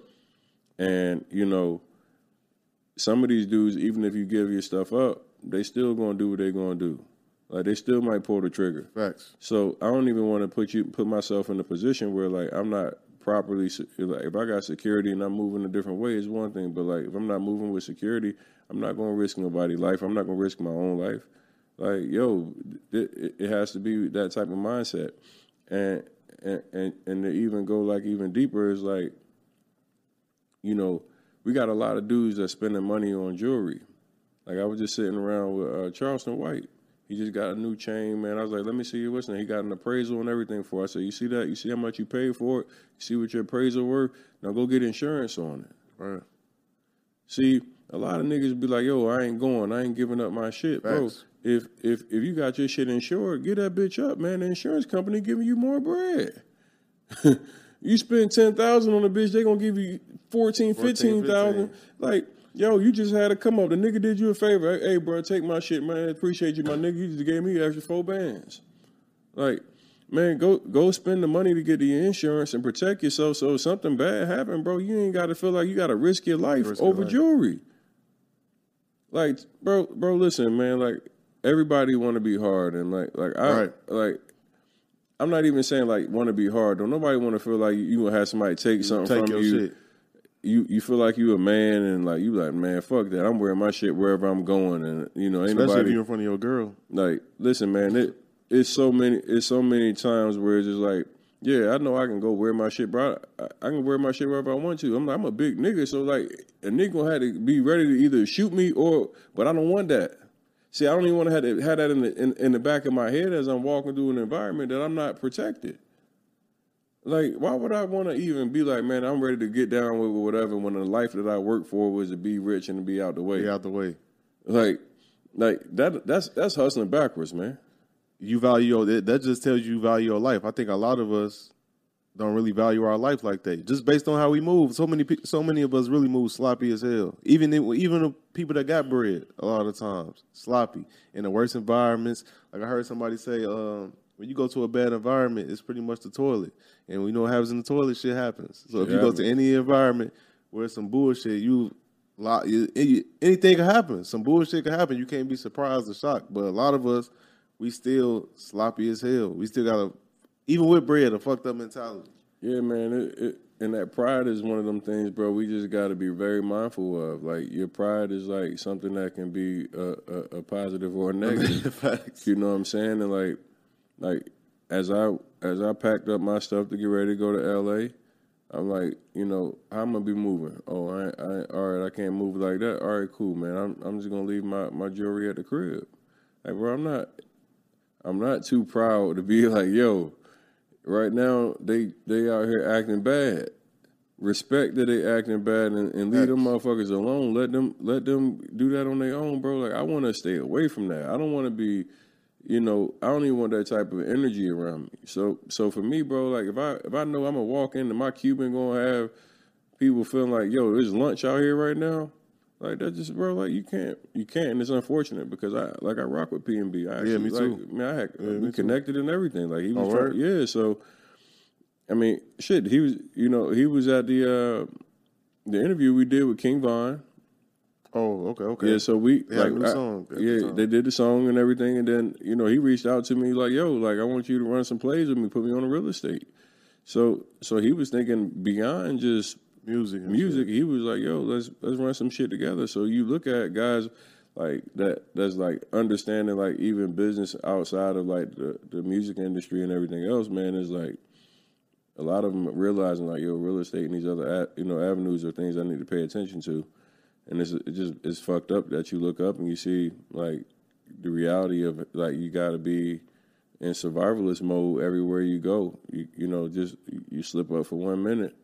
And, you know, some of these dudes, even if you give your stuff up, they still going to do what they going to do. Like, they still might pull the trigger. Facts. So I don't even want to put you put myself in a position where, like, I'm not properly, like, if I got security and I'm moving a different way, it's one thing. But, like, if I'm not moving with security, I'm not going to risk nobody's life. I'm not going to risk my own life. Like, yo, it, it has to be that type of mindset. And, and, and, and to even go, like, even deeper is, like, you know, we got a lot of dudes that spending money on jewelry. Like, I was just sitting around with uh, Charleston White. He just got a new chain, man. I was like, let me see your what's name. He got an appraisal and everything for it. I said, you see that? You see how much you paid for it? You see what your appraisal worth? Now go get insurance on it. Right. See, a lot of niggas be like, yo, I ain't going. I ain't giving up my shit. Facts. Bro, if, if, if you got your shit insured, get that bitch up, man. The insurance company giving you more bread. You spend ten thousand dollars on a bitch, they going to give you fourteen thousand, fifteen thousand dollars. Like, yo, you just had to come up. The nigga did you a favor. Hey, bro, take my shit, man. Appreciate you, my nigga. You just gave me extra four bands. Like, man, go go spend the money to get the insurance and protect yourself. So if something bad happened, bro, you ain't got to feel like you got to risk your life risk over your life. Jewelry. Like, bro, bro, listen, man. Like, everybody want to be hard, and like, like I right. like. I'm not even saying like want to be hard. Don't nobody want to feel like you gonna have somebody take you something take from you. Shit. You you feel like you a man and like you like, man, fuck that. I'm wearing my shit wherever I'm going, and you know, ain't especially nobody, if you're in front of your girl. Like, listen, man, it it's so many it's so many times where it's just like, yeah, I know I can go wear my shit, bro. I, I can wear my shit wherever I want to. I'm I'm a big nigga, so like a nigga had to be ready to either shoot me or, but I don't want that. See, I don't even want to have, to, have that in the in, in the back of my head as I'm walking through an environment that I'm not protected. Like, why would I want to even be like, man, I'm ready to get down with whatever when the life that I worked for was to be rich and to be out the way. Be out the way. Like, like that. That's that's hustling backwards, man. You value your, that just tells you, you value your life. I think a lot of us don't really value our life like that, just based on how we move. So many so many of us really move sloppy as hell. Even even the people that got bread, a lot of times sloppy in the worst environments. Like I heard somebody say, um. when you go to a bad environment, it's pretty much the toilet. And we know what happens in the toilet, shit happens. So if yeah, you go to any environment where it's some bullshit, you, anything can happen. Some bullshit can happen. You can't be surprised or shocked. But a lot of us, we still sloppy as hell. We still got a, even with bread, a fucked up mentality. Yeah, man. It, it, and that pride is one of them things, bro, we just got to be very mindful of. Like, your pride is like something that can be a, a, a positive or a negative. Facts. You know what I'm saying? And like, Like, as I as I packed up my stuff to get ready to go to L A, I'm like, you know, how I'm going to be moving? Oh, I, I, all right, I can't move like that. All right, cool, man. I'm I'm just going to leave my, my jewelry at the crib. Like, bro, I'm not, I'm not too proud to be like, yo, right now they they out here acting bad. Respect that they acting bad and, and leave them motherfuckers alone. Let them, let them do that on their own, bro. Like, I want to stay away from that. I don't want to be... You know, I don't even want that type of energy around me. So, so for me, bro, like if I if I know I'm gonna walk into my cube and gonna have people feeling like, yo, there's lunch out here right now, like that just, bro, like you can't, you can't. And it's unfortunate because I, like I rock with P N B. I actually, yeah, me too. Like, man, I had, yeah, like, we connected too. And everything. Like he was, oh, trying, right? Yeah. So, I mean, shit, he was, you know, he was at the uh, the interview we did with King Von. Oh, okay, okay. Yeah, so we they like I, song. They yeah, song. They did the song and everything, and then you know he reached out to me like, "Yo, like I want you to run some plays with me, put me on the real estate." So, so he was thinking beyond just music. Music, shit. He was like, "Yo, let's let's run some shit together." So you look at guys like that. That's like understanding like even business outside of like the, the music industry and everything else. Man, is like a lot of them realizing like, "Yo, real estate and these other you know avenues are things I need to pay attention to." And it's it just it's fucked up that you look up and you see like the reality of like you got to be in survivalist mode everywhere you go. You you know just you slip up for one minute,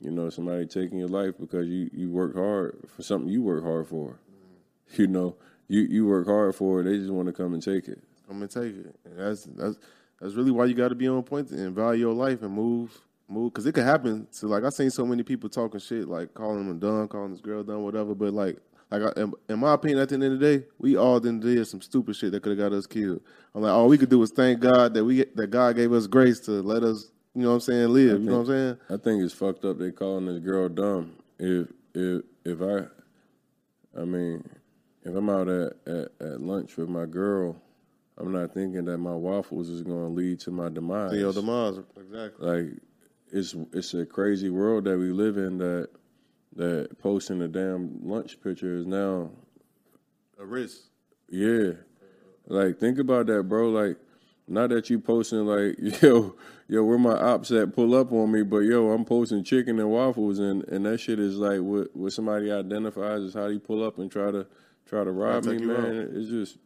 you know somebody taking your life because you, you work hard for something you work hard for. Mm-hmm. You know you, you work hard for it. They just want to come and take it. Come and take it. And that's that's that's really why you got to be on point and value your life and move. Move, because it could happen to, like, I've seen so many people talking shit, like, calling them dumb, calling this girl dumb, whatever, but, like, like I, in, in my opinion, at the end of the day, we all then did some stupid shit that could have got us killed. I'm like, all we could do is thank God that we that God gave us grace to let us, you know what I'm saying, live, think, you know what I'm saying? I think it's fucked up they calling this girl dumb. If, if, if I, I mean, if I'm out at, at, at lunch with my girl, I'm not thinking that my waffles is going to lead to my demise. To your demise, exactly. Like, it's it's a crazy world that we live in, that that posting a damn lunch picture is now a risk. Yeah. Like, think about that, bro. Like, not that you posting like, yo, yo, where my ops at, pull up on me, but yo, I'm posting chicken and waffles, and, and that shit is like what what somebody identifies as how they pull up and try to try to rob me, man. Out. It's just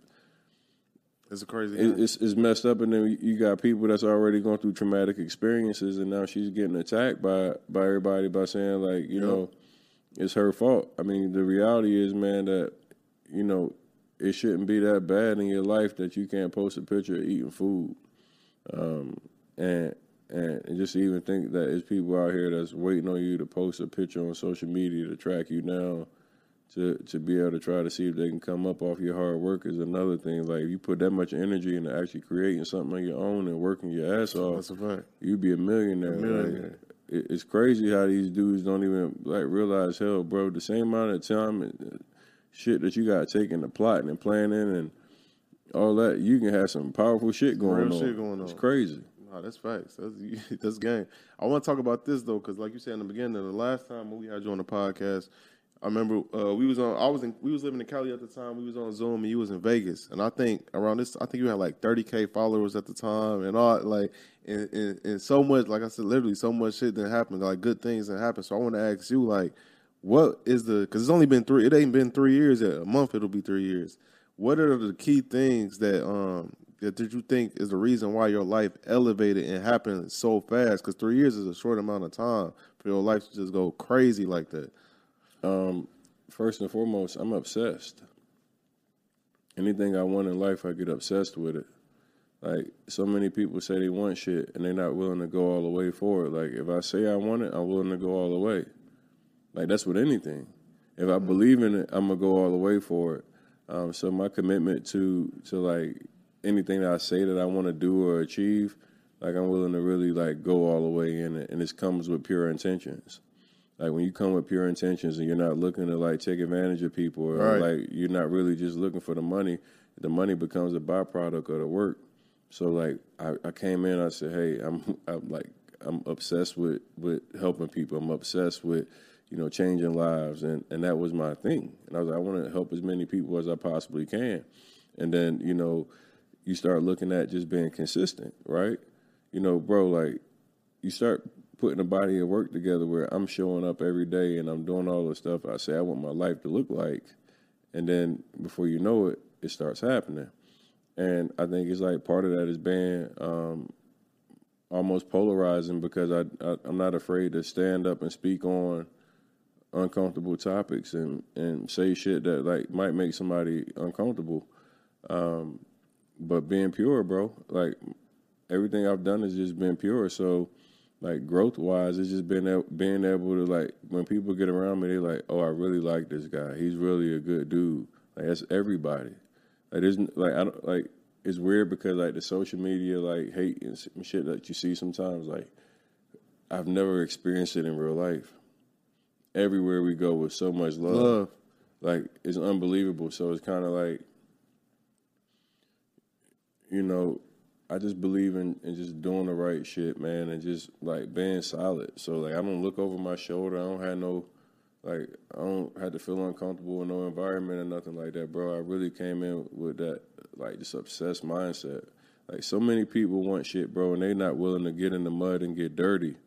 it's a crazy. It, it's it's messed up, and then you got people that's already going through traumatic experiences, and now she's getting attacked by by everybody by saying like, you yep. know, it's her fault. I mean, the reality is, man, that you know. It shouldn't be that bad in your life that you can't post a picture of eating food. Um, and and just even think that there's people out here that's waiting on you to post a picture on social media to track you down, to, to be able to try to see if they can come up off your hard work is another thing. Like, if you put that much energy into actually creating something on your own and working your ass off, that's a fact. You'd be a millionaire. A millionaire. Like, it, it's crazy how these dudes don't even, like, realize, hell, bro, the same amount of time... It, shit that you got to take into plotting and planning and all that, you can have some powerful shit going, on. Shit going on. It's crazy. Nah, that's facts. That's, that's game. I want to talk about this, though, because like you said in the beginning, the last time when we had you on the podcast, I remember uh, we was on. I was in, we was living in Cali at the time. We was on Zoom, and you was in Vegas. And I think around this, I think you had like thirty K followers at the time, and all like, and, and, and so much. Like I said, literally so much shit that happened, like good things that happened. So I want to ask you, like, what is the, because it's only been three, it ain't been three years yet. A month, it'll be three years. What are the key things that um that did you think is the reason why your life elevated and happened so fast? Because three years is a short amount of time for your life to just go crazy like that. Um, first and foremost, I'm obsessed. Anything I want in life, I get obsessed with it. Like, so many people say they want shit, and they're not willing to go all the way for it. Like, if I say I want it, I'm willing to go all the way. Like, that's with anything. If I believe in it, I'm going to go all the way for it. Um, so my commitment to, to like, anything that I say that I want to do or achieve, like, I'm willing to really, like, go all the way in it. And this comes with pure intentions. Like, when you come with pure intentions and you're not looking to, like, take advantage of people or, right. like, you're not really just looking for the money, the money becomes a byproduct of the work. So, like, I, I came in, I said, hey, I'm, I'm like, I'm obsessed with, with helping people. I'm obsessed with... you know, changing lives, and, and that was my thing. And I was like, I want to help as many people as I possibly can. And then, you know, you start looking at just being consistent, right? You know, bro, like, you start putting a body of work together where I'm showing up every day and I'm doing all the stuff I say I want my life to look like. And then before you know it, it starts happening. And I think it's like part of that is being um, almost polarizing, because I, I, I'm not afraid to stand up and speak on uncomfortable topics and, and say shit that, like, might make somebody uncomfortable. Um, but being pure, bro, like, everything I've done has just been pure. So, like, growth-wise, it's just been being able to, like, when people get around me, they're like, oh, I really like this guy. He's really a good dude. Like, that's everybody. Like, there's, like, I don't, like, it's weird because, like, the social media, like, hate and shit that you see sometimes, like, I've never experienced it in real life. Everywhere we go with so much love. love. Like, it's unbelievable. So it's kind of like, you know, I just believe in, in just doing the right shit, man, and just, like, being solid. So, like, I don't look over my shoulder. I don't have no, like, I don't have to feel uncomfortable in no environment or nothing like that, bro. I really came in with that, like, just obsessed mindset. Like, so many people want shit, bro, and they not willing to get in the mud and get dirty.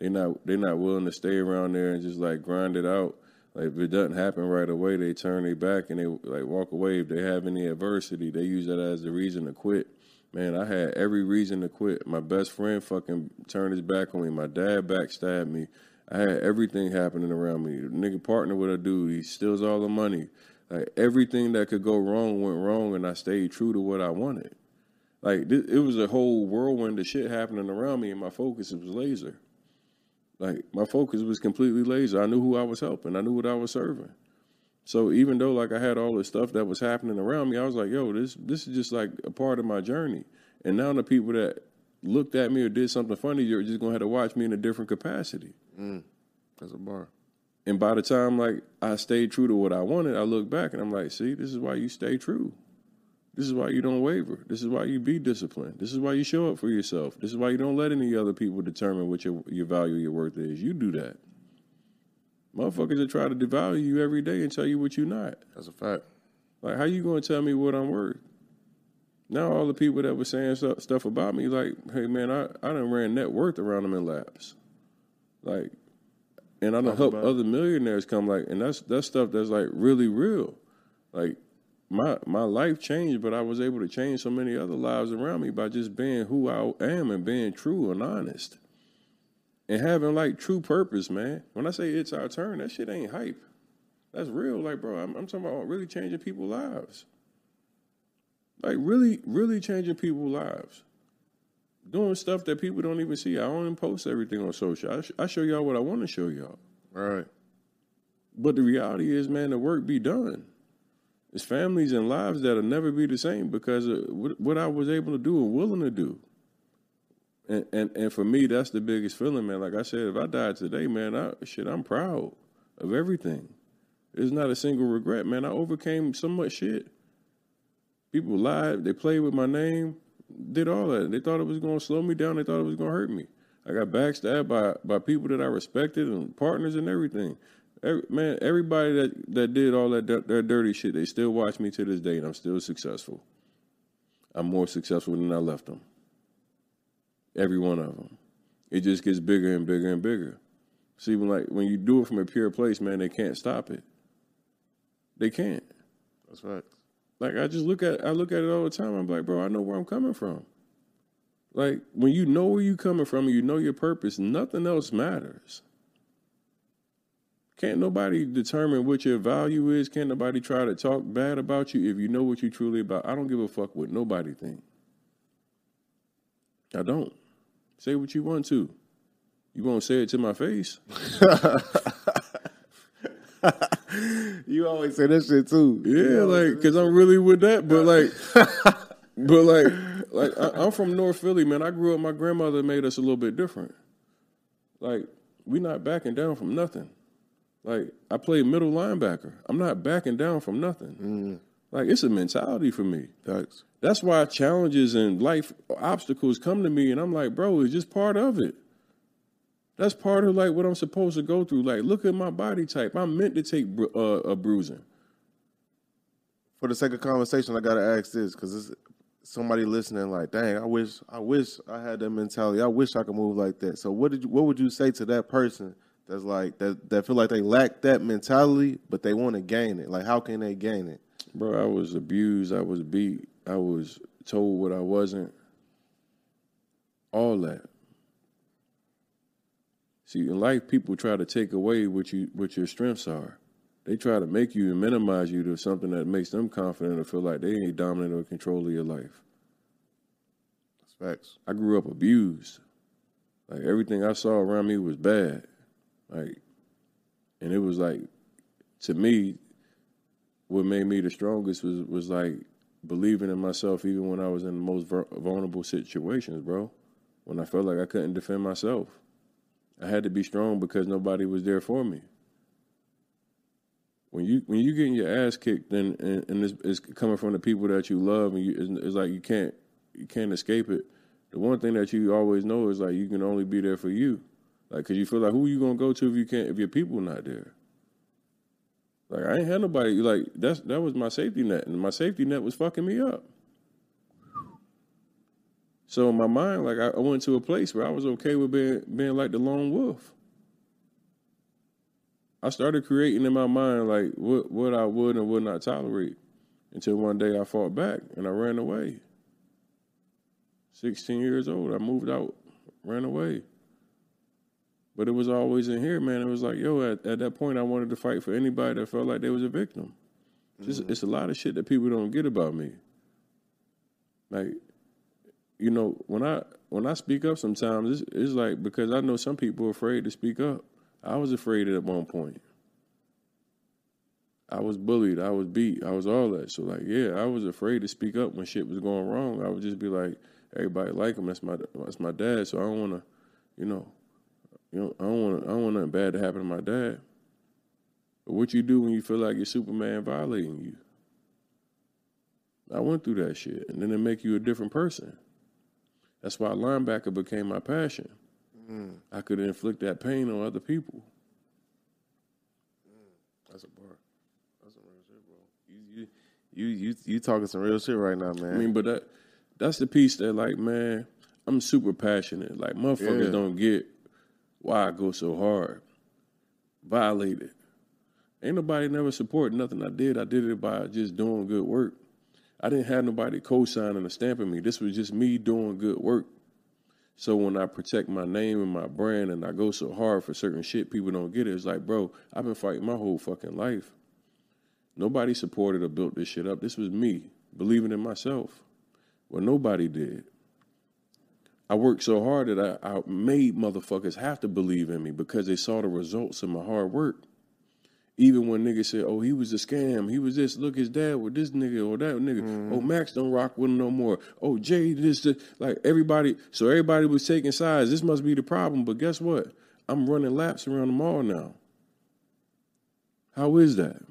They not they not willing to stay around there and just, like, grind it out. Like, if it doesn't happen right away, they turn their back and they, like, walk away. If they have any adversity, they use that as the reason to quit. Man, I had every reason to quit. My best friend fucking turned his back on me. My dad backstabbed me. I had everything happening around me. The nigga partner with a dude. He steals all the money. Like, everything that could go wrong went wrong, and I stayed true to what I wanted. Like, th- it was a whole whirlwind of shit happening around me, and my focus was laser. Like, my focus was completely laser. I knew who I was helping. I knew what I was serving. So even though, like, I had all this stuff that was happening around me, I was like, yo, this this is just, like, a part of my journey. And now the people that looked at me or did something funny, you're just going to have to watch me in a different capacity. Mm, that's a bar. And by the time, like, I stayed true to what I wanted, I look back and I'm like, see, this is why you stay true. This is why you don't waver. This is why you be disciplined. This is why you show up for yourself. This is why you don't let any other people determine what your, your value, your worth is. You do that. Motherfuckers that try to devalue you every day and tell you what you're not. That's a fact. Like, how you going to tell me what I'm worth? Now all the people that were saying st- stuff about me, like, hey, man, I, I done ran net worth around them in laps. Like, and I done helped other millionaires come, like, and that's that's stuff that's, like, really real. Like, my my life changed, but I was able to change so many other lives around me by just being who I am and being true and honest. And having, like, true purpose, man. When I say it's our turn, that shit ain't hype. That's real. Like, bro, I'm, I'm talking about really changing people's lives. Like, really, really changing people's lives. Doing stuff that people don't even see. I don't even post everything on social. I, sh- I show y'all what I want to show y'all. All right. But the reality is, man, the work be done. It's families and lives that'll never be the same because of what, what I was able to do and willing to do. And, and and for me, that's the biggest feeling, man. Like I said, if I died today, man, I, shit, I'm proud of everything. There's not a single regret, man. I overcame so much shit. People lied. They played with my name. Did all that. They thought it was going to slow me down. They thought it was going to hurt me. I got backstabbed by, by people that I respected and partners and everything. Every, man, everybody that, that did all that, that dirty shit, they still watch me to this day, and I'm still successful. I'm more successful than I left them. Every one of them. It just gets bigger and bigger and bigger. See, when, like, when you do it from a pure place, man, they can't stop it. They can't. That's right. Like, I just look at I look at it all the time. I'm like, bro, I know where I'm coming from. Like, when you know where you're coming from and you know your purpose, nothing else matters. Can't nobody determine what your value is. Can't nobody try to talk bad about you if you know what you're truly about. I don't give a fuck what nobody think. I don't. Say what you want to. You won't say it to my face. You always say that shit too. Yeah, like, because I'm really with that. But like, but like, like I, I'm from North Philly, man. I grew up, my grandmother made us a little bit different. Like, we not backing down from nothing. Like, I played middle linebacker. I'm not backing down from nothing. Mm. Like, it's a mentality for me. Thanks. That's why challenges and life obstacles come to me, and I'm like, bro, it's just part of it. That's part of, like, what I'm supposed to go through. Like, look at my body type. I'm meant to take bru- uh, a bruising. For the sake of conversation, I got to ask this, because somebody listening like, dang, I wish I wish I had that mentality. I wish I could move like that. So what did you, what would you say to that person that's like that, that feel like they lack that mentality, but they want to gain it? Like, how can they gain it? Bro, I was abused. I was beat. I was told what I wasn't. All that. See, in life, people try to take away what you what your strengths are. They try to make you and minimize you to something that makes them confident or feel like they ain't dominant or control of your life. That's facts. I grew up abused. Like, everything I saw around me was bad. Like, and it was like, to me, what made me the strongest was was like believing in myself even when I was in the most vulnerable situations, bro. When I felt like I couldn't defend myself. I had to be strong because nobody was there for me. When you when you getting your ass kicked and and, and it's, it's coming from the people that you love, and you, it's, it's like you can't you can't escape it. The one thing that you always know is like you can only be there for you, like because you feel like who you gonna go to if you can't if your people not there. Like I ain't had nobody. Like that's that was my safety net, and my safety net was fucking me up. So in my mind, like I went to a place where I was okay with being, being like the lone wolf. I started creating in my mind like what, what I would and would not tolerate until one day I fought back and I ran away. sixteen years old, I moved out, ran away. But it was always in here, man. It was like, yo, at, at that point, I wanted to fight for anybody that felt like they was a victim. Just, mm-hmm. It's a lot of shit that people don't get about me. Like... You know, when I when I speak up sometimes, it's, it's like because I know some people are afraid to speak up. I was afraid at one point. I was bullied. I was beat. I was all that. So, like, yeah, I was afraid to speak up when shit was going wrong. I would just be like, everybody like him. That's my that's my dad. So I don't want to, you know, you know, I don't want I don't want nothing bad to happen to my dad. But what you do when you feel like your Superman violating you? I went through that shit, and then it make you a different person. That's why linebacker became my passion. Mm. I could inflict that pain on other people. Mm. That's a bar. That's some real shit, bro. You you, you you you talking some real shit right now, man. I mean, but that that's the piece that, like, man, I'm super passionate. Like, motherfuckers yeah. don't get why I go so hard. Violated. Ain't nobody never supported nothing I did. I did it by just doing good work. I didn't have nobody co-signing or stamping me. This was just me doing good work. So when I protect my name and my brand and I go so hard for certain shit, people don't get it. It's like, bro, I've been fighting my whole fucking life. Nobody supported or built this shit up. This was me believing in myself. Well, nobody did. I worked so hard that I, I made motherfuckers have to believe in me because they saw the results of my hard work. Even when niggas said, oh, he was a scam. He was this. Look, his dad with this nigga or that nigga. Mm-hmm. Oh, Max don't rock with him no more. Oh, Jay, this, this. Like, everybody. So everybody was taking sides. This must be the problem. But guess what? I'm running laps around the mall now. How is that?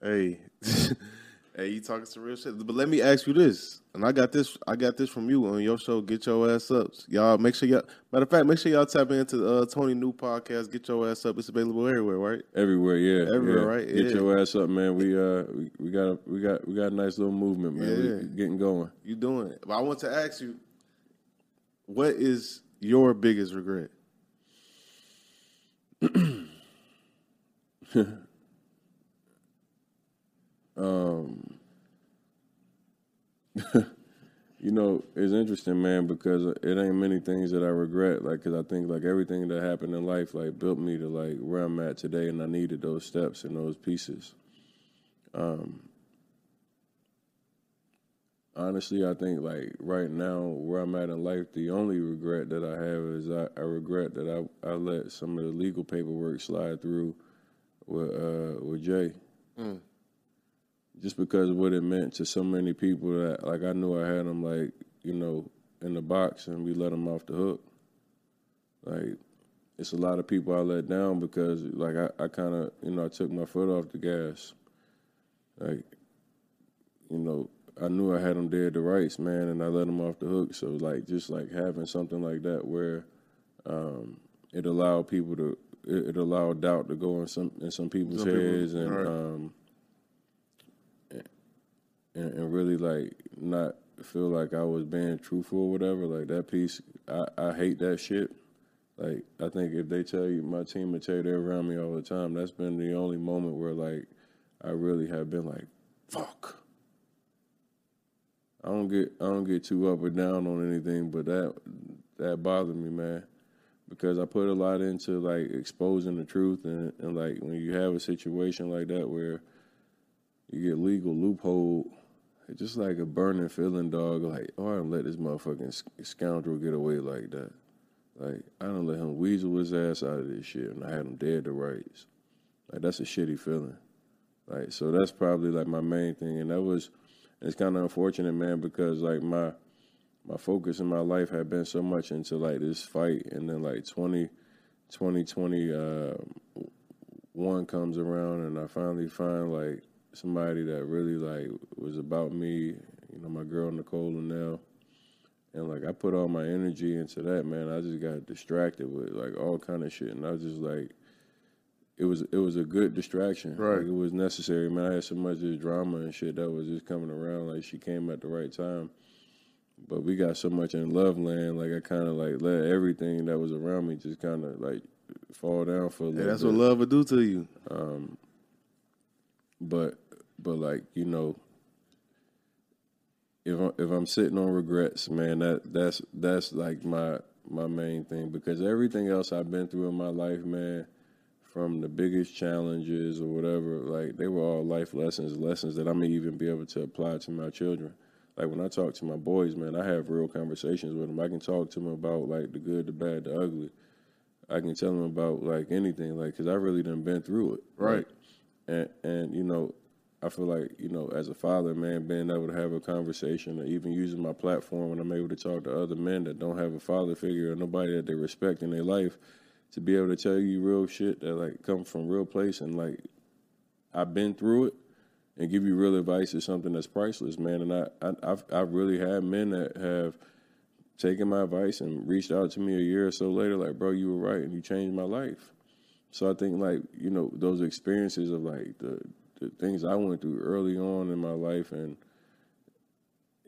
Hey. Hey, you talking some real shit. But let me ask you this. And I got this I got this from you on your show, Get Your Ass Up. Y'all make sure y'all matter of fact, make sure y'all tap into uh Tony New podcast, Get Your Ass Up. It's available everywhere, right? Everywhere, yeah. Everywhere, yeah. right? Get yeah. your ass up, man. We uh we, we got a we got we got a nice little movement, man. Yeah. We getting going. You doing it. But I want to ask you, what is your biggest regret? Um, you know, it's interesting, man, because it ain't many things that I regret. Like, cause I think like everything that happened in life, like built me to like where I'm at today. And I needed those steps and those pieces. Um, honestly, I think like right now where I'm at in life, the only regret that I have is I, I regret that I, I let some of the legal paperwork slide through with, uh, with Jay. Mm. Just because of what it meant to so many people that, like, I knew I had them, like, you know, in the box and we let them off the hook. Like, it's a lot of people I let down because, like, I, I kind of, you know, I took my foot off the gas. Like, you know, I knew I had them dead to rights, man, and I let them off the hook. So, like, just, like, having something like that where um, it allowed people to, it, it allowed doubt to go in some, in some people's some heads people, and, right. um, And, and really, like, not feel like I was being truthful or whatever. Like, that piece, I, I hate that shit. Like, I think if they tell you, my team would tell you they're around me all the time, that's been the only moment where, like, I really have been like, fuck. I don't get I don't get too up or down on anything, but that that bothered me, man. Because I put a lot into, like, exposing the truth. And, and like, when you have a situation like that where you get legal loophole, it's just like a burning feeling, dog. Like, oh, I didn't let this motherfucking sc- scoundrel get away like that. Like, I didn't let him weasel his ass out of this shit, and I had him dead to rights. Like, that's a shitty feeling. Like, so that's probably, like, my main thing. And that was, it's kind of unfortunate, man, because, like, my my focus in my life had been so much into, like, this fight. And then, like, twenty twenty uh, one comes around, and I finally find, like, somebody that really, like, was about me, you know, my girl Nicole and now. And, like, I put all my energy into that, man. I just got distracted with, like, all kind of shit. And I was just, like, it was it was a good distraction. Right. Like, it was necessary, man. I had so much of this drama and shit that was just coming around. Like, she came at the right time. But we got so much in love land, like, I kind of, like, let everything that was around me just kind of, like, fall down for a little bit. That's what love would do to you. Um, but... But, like, you know, if I'm, if I'm sitting on regrets, man, that that's that's like my my main thing, because everything else I've been through in my life, man, from the biggest challenges or whatever, like, they were all life lessons, lessons that I may even be able to apply to my children. Like, when I talk to my boys, man, I have real conversations with them. I can talk to them about, like, the good, the bad, the ugly. I can tell them about, like, anything, like, because I really done been through it. Right. And, and you know, I feel like, you know, as a father, man, being able to have a conversation or even using my platform when I'm able to talk to other men that don't have a father figure or nobody that they respect in their life to be able to tell you real shit that, like, come from real place and, like, I've been through it and give you real advice is something that's priceless, man. And I, I, I've, I've really had men that have taken my advice and reached out to me a year or so later, like, bro, you were right and you changed my life. So I think, like, you know, those experiences of, like, the, the things I went through early on in my life, and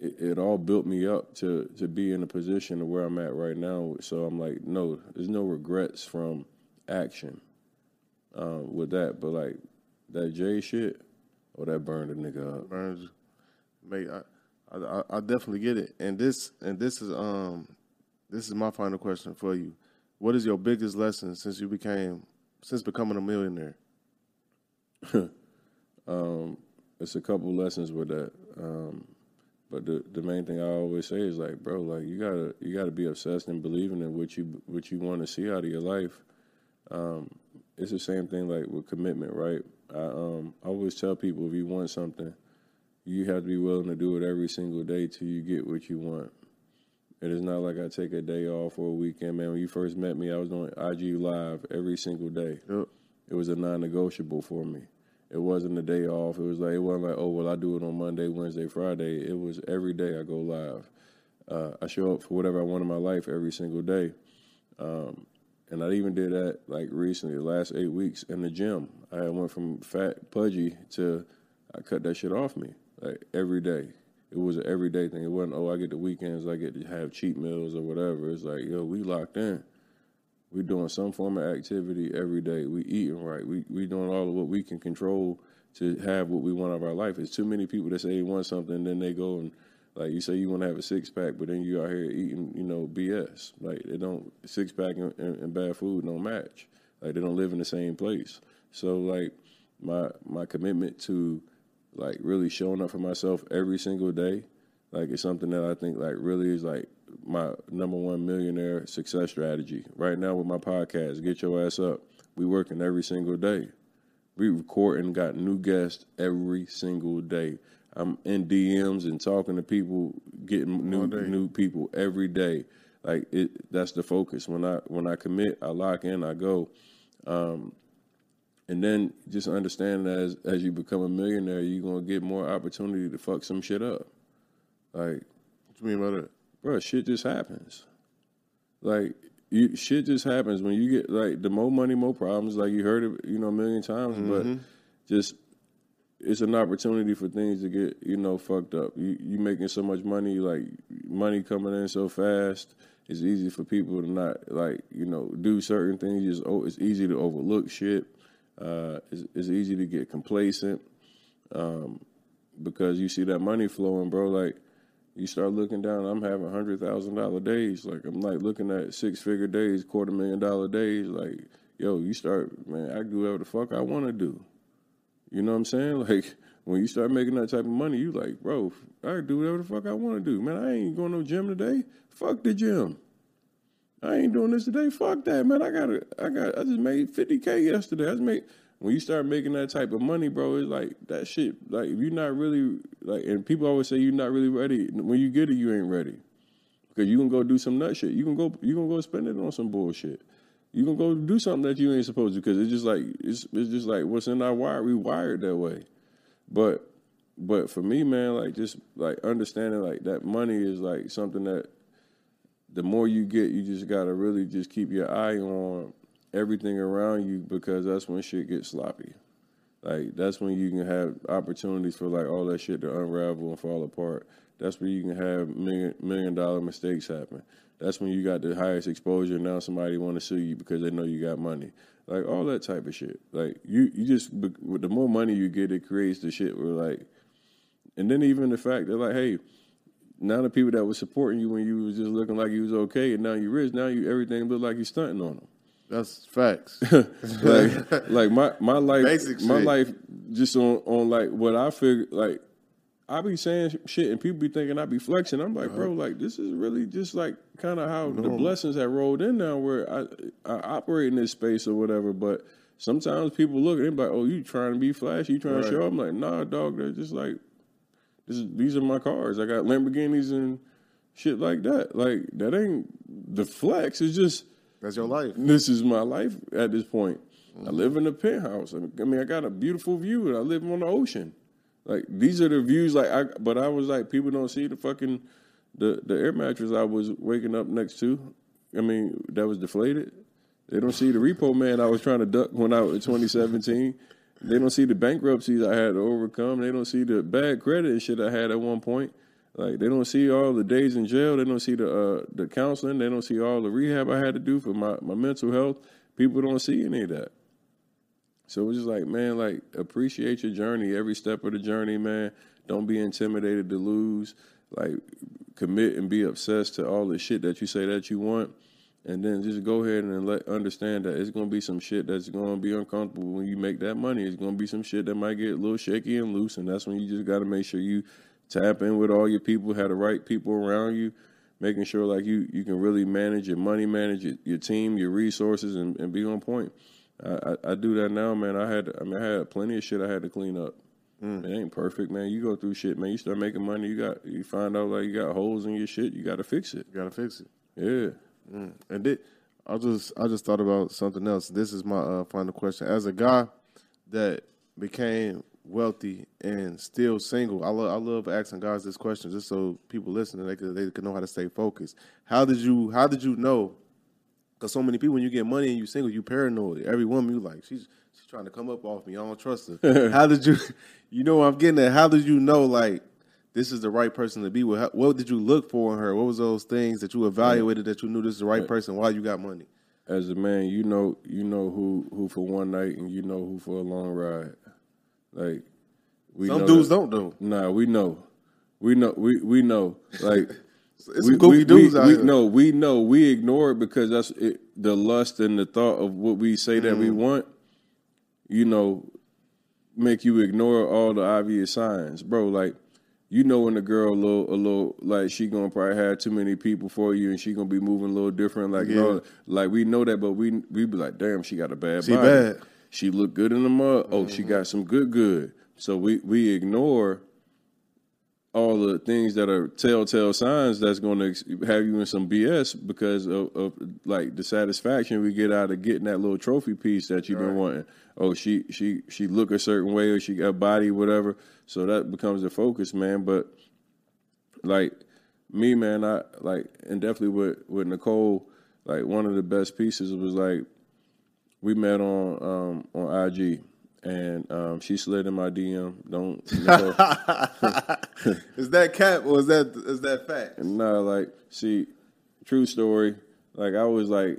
it, it all built me up to, to be in a position of where I'm at right now. So I'm like, no, there's no regrets from action um, with that. But, like, that Jay shit, oh, that burned a nigga up. Burns, mate, I, I, I definitely get it. And this, and this is, um, this is my final question for you. What is your biggest lesson since you became, since becoming a millionaire? um, it's a couple lessons with that. Um, but the the main thing I always say is, like, bro, like, you gotta you gotta be obsessed and believing in what you what you want to see out of your life. Um, it's the same thing, like, with commitment, right? I um I always tell people, if you want something, you have to be willing to do it every single day till you get what you want. It is not like I take a day off or a weekend, man. When you first met me, I was doing I G Live every single day. Yep. It was a non-negotiable for me. It wasn't a day off. It was like, it wasn't like, oh, well, I do it on Monday, Wednesday, Friday. It was every day I go live. Uh, I show up for whatever I want in my life every single day. Um, and I even did that, like, recently, the last eight weeks in the gym. I went from fat, pudgy to I cut that shit off me. Like, every day. It was an everyday thing. It wasn't, oh, I get the weekends, I get to have cheat meals or whatever. It's like, yo, we locked in. We doing some form of activity every day. We eating right. We we doing all of what we can control to have what we want out of our life. It's too many people that say they want something, and then they go and, like, you say you want to have a six-pack, but then you out here eating, you know, B S. Like, it don't, six-pack and, and, and bad food don't match. Like, they don't live in the same place. So, like, my my commitment to, like, really showing up for myself every single day, like, it's something that I think, like, really is, like, my number one millionaire success strategy. Right now with my podcast, Get Your Ass Up, we working every single day. We recording, got new guests every single day. I'm in D Ms and talking to people, getting new new people every day. Like, it, that's the focus. When I when I commit, I lock in, I go. Um, And then just understand that as, as you become a millionaire, you're going to get more opportunity to fuck some shit up. Like, what you mean by that? Bro, shit just happens. Like, you, shit just happens when you get, like, the more money, more problems. Like, you heard it, you know, a million times, mm-hmm. but just, it's an opportunity for things to get, you know, fucked up. You, you making so much money, like, money coming in so fast. It's easy for people to not, like, you know, do certain things. Just, oh, it's easy to overlook shit. Uh, it's, it's easy to get complacent um, because you see that money flowing, bro. Like, you start looking down. I'm having one hundred thousand dollar days. Like, I'm, like, looking at six-figure days, quarter-million-dollar days. Like, yo, you start, man, I do whatever the fuck I want to do. You know what I'm saying? Like, when you start making that type of money, you like, bro, I do whatever the fuck I want to do. Man, I ain't going to no gym today. Fuck the gym. I ain't doing this today. Fuck that, man. I got it. I got. I just made fifty K yesterday. I just made. When you start making that type of money, bro, it's like that shit. Like, if you're not really, like, and people always say you're not really ready. When you get it, you ain't ready, because you can go do some nut shit. You can go. You can go spend it on some bullshit. You can go do something that you ain't supposed to, because it's just like it's it's just like what's in our wire. We wired that way. But but for me, man, like, just like understanding, like, that money is like something that. The more you get, you just got to really just keep your eye on everything around you, because that's when shit gets sloppy. Like, that's when you can have opportunities for, like, all that shit to unravel and fall apart. That's where you can have million, million dollar mistakes happen. That's when you got the highest exposure. Now somebody want to sue you because they know you got money. Like, all that type of shit. Like, you, you just, the more money you get, it creates the shit where, like, and then even the fact that, like, hey, now the people that were supporting you when you was just looking like you was okay, and now you rich, now you everything look like you stunting on them. That's facts. like, like my my life, Basic my shit. life just on on like what I figure. Like, I be saying shit, and people be thinking I be flexing. I'm like, uh-huh. bro, like, this is really just like kind of how Normal. the blessings have rolled in now, where I I operate in this space or whatever, but. Sometimes people look at them like, oh, you trying to be flashy, you trying right. to show up. I'm like, nah, dog, they're just like. This is, these are my cars. I got Lamborghinis and shit like that. Like, that ain't the flex. It's just That's your life. This is my life at this point. Mm-hmm. I live in a penthouse. I mean, I got a beautiful view, and I live on the ocean. Like, these are the views. Like, I, but I was like, people don't see the fucking the the air mattress I was waking up next to. I mean, that was deflated. They don't see the repo man I was trying to duck when I was in twenty seventeen. They don't see the bankruptcies I had to overcome. They don't see the bad credit and shit I had at one point. Like, they don't see all the days in jail. They don't see the uh, the counseling. They don't see all the rehab I had to do for my, my mental health. People don't see any of that. So it's just like, man, like, appreciate your journey, every step of the journey, man. Don't be intimidated to lose. Like, commit and be obsessed to all the shit that you say that you want. And then just go ahead and let, understand that it's going to be some shit that's going to be uncomfortable when you make that money. It's going to be some shit that might get a little shaky and loose, and that's when you just got to make sure you tap in with all your people, have the right people around you, making sure, like, you, you can really manage your money, manage your, your team, your resources, and, and be on point. I, I, I do that now, man. I had I mean, I had plenty of shit I had to clean up. Mm. It ain't perfect, man. You go through shit, man. You start making money, you got you find out, like, you got holes in your shit. You got to fix it. You got to fix it. Yeah. Mm. And it, I just I just thought about something else. This is my uh, final question. As a guy that became wealthy and still single, I love I love asking guys this question just so people listening they could, they could know how to stay focused. How did you How did you know? Because so many people, when you get money and you single, you paranoid. Every woman you like, she's she's trying to come up off me. I don't trust her. How did you? You know what I'm getting at. How did you know? Like, this is the right person to be with. How, what did you look for in her? What was those things that you evaluated that you knew this is the right person while you got money? As a man, you know you know who, who for one night and you know who for a long ride. Like, we some know dudes that, don't know. Nah, we know, we know, we we know. Like, it's we, some goofy we, dudes we, out we, here. No, we know. We ignore it because that's it, the lust and the thought of what we say mm-hmm. that we want. You know, make you ignore all the obvious signs, bro. Like. You know when the girl a little, a little like she gonna probably have too many people for you, and she gonna be moving a little different. Like, yeah. no, like we know that, but we we be like, damn, she got a bad she body. Bad. She look good in the mud. Oh, mm-hmm. she got some good good. So we we ignore all the things that are telltale signs that's gonna have you in some B S because of, of like the satisfaction we get out of getting that little trophy piece that you've right. been wanting. Oh, she she she look a certain way, or she got body, whatever. So that becomes the focus, man. But, like, me, man, I, like, and definitely with, with Nicole, like, one of the best pieces was, like, we met on um, on I G, and um, she slid in my D M. Don't, Nicole. Is that cap or is that, is that fact? No, nah, like, see, true story. Like, I was, like,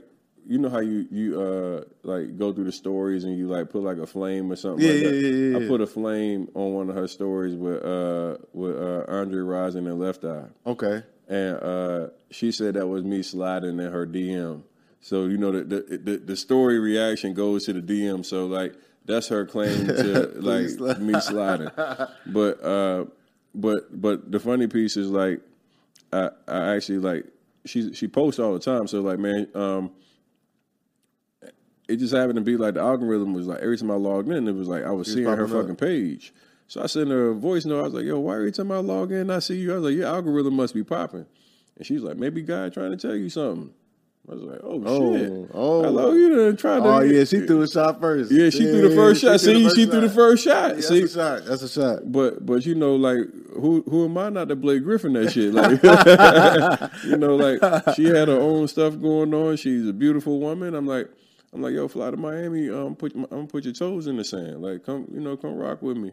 you know how you, you uh like go through the stories and you like put like a flame or something yeah, like that? Yeah, yeah, yeah. I put a flame on one of her stories with uh with uh, Andre Rising and Left Eye. Okay. And uh, she said that was me sliding in her D M. So, you know, the the, the, the story reaction goes to the D M. So, like, that's her claim to like slide. me sliding. But uh but but the funny piece is, like, I, I actually, like, she she posts all the time, so, like, man, um it just happened to be like the algorithm was like every time I logged in, it was like I was She's seeing her fucking up. page. So I sent her a voice note. I was like, yo, why every time I log in, I see you? I was like, your algorithm must be popping. And she's like, maybe God trying to tell you something. I was like, oh, oh shit. Oh, hello, you done tried to. Oh, yeah, she threw a shot first. Yeah, she yeah, threw the first shot. See, she threw the first shot. See, that's a shot. That's a shot. But, but you know, like, who who am I not to Blake Griffin that shit? Like, you know, like, she had her own stuff going on. She's a beautiful woman. I'm like, I'm like, yo, fly to Miami. Um, put I'm gonna put your toes in the sand. Like, come, you know, come rock with me.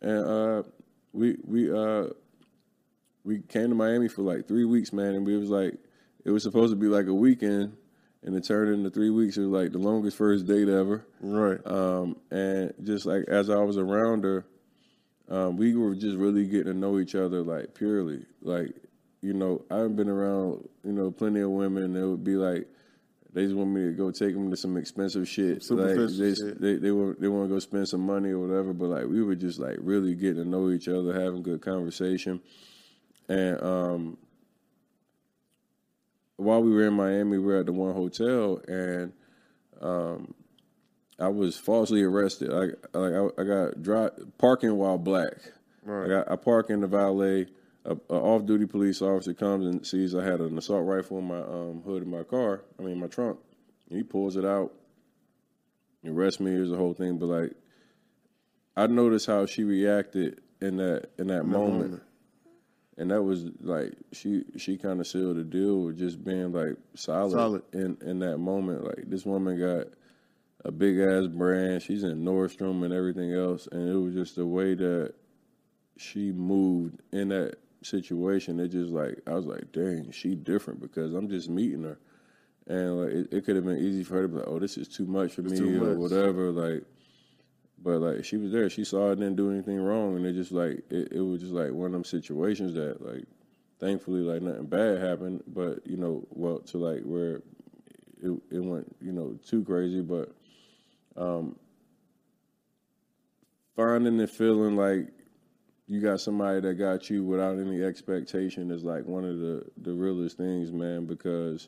And uh, we we uh, we came to Miami for like three weeks, man. And we was like, it was supposed to be like a weekend, and it turned into three weeks. It was like the longest first date ever. Right. Um, and just like as I was around her, um, we were just really getting to know each other, like, purely. Like, you know, I've been around, you know, plenty of women that would be like, they just want me to go take them to some expensive shit. Some like they, shit. they they want they want to go spend some money or whatever. But, like, we were just like really getting to know each other, having good conversation. And um, while we were in Miami, we were at the one hotel, and um, I was falsely arrested. Like like I, I got dry, parking while black. Right. I, got, I park in the valet. A, a off-duty police officer comes and sees I had an assault rifle in my um, hood in my car, I mean, my trunk. He pulls it out. He arrests me. Here's the whole thing. But, like, I noticed how she reacted in that in that moment. moment. And that was, like, she she kind of sealed the deal with just being, like, solid, solid. In, in that moment. Like, this woman got a big-ass brand. She's in Nordstrom and everything else. And it was just the way that she moved in that situation. It just, like, I was like, dang, she different because I'm just meeting her. And, like, it, it could have been easy for her to be like, oh, this is too much for me or whatever. Like, but, like, she was there. She saw it, didn't do anything wrong. And it just, like, it, it was just, like, one of them situations that, like, thankfully, like, nothing bad happened. But, you know, well, to, like, where it, it went, you know, too crazy. But um, finding and feeling like you got somebody that got you without any expectation is, like, one of the, the realest things, man, because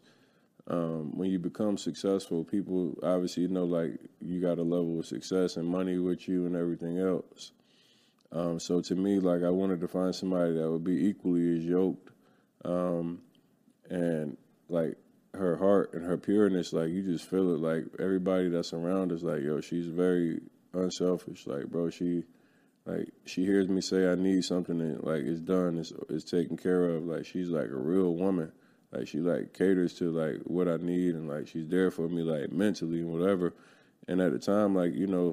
Um, when you become successful, people obviously know, like, you got a level of success and money with you and everything else. Um, so to me, like, I wanted to find somebody that would be equally as yoked. Um, and, like, her heart and her pureness, like, you just feel it. Like, everybody that's around is like, yo, she's very unselfish. Like, bro, she, like, she hears me say I need something and, like, it's done. It's, it's taken care of. Like, she's like a real woman. Like, she, like, caters to, like, what I need and, like, she's there for me, like, mentally and whatever. And at the time, like, you know,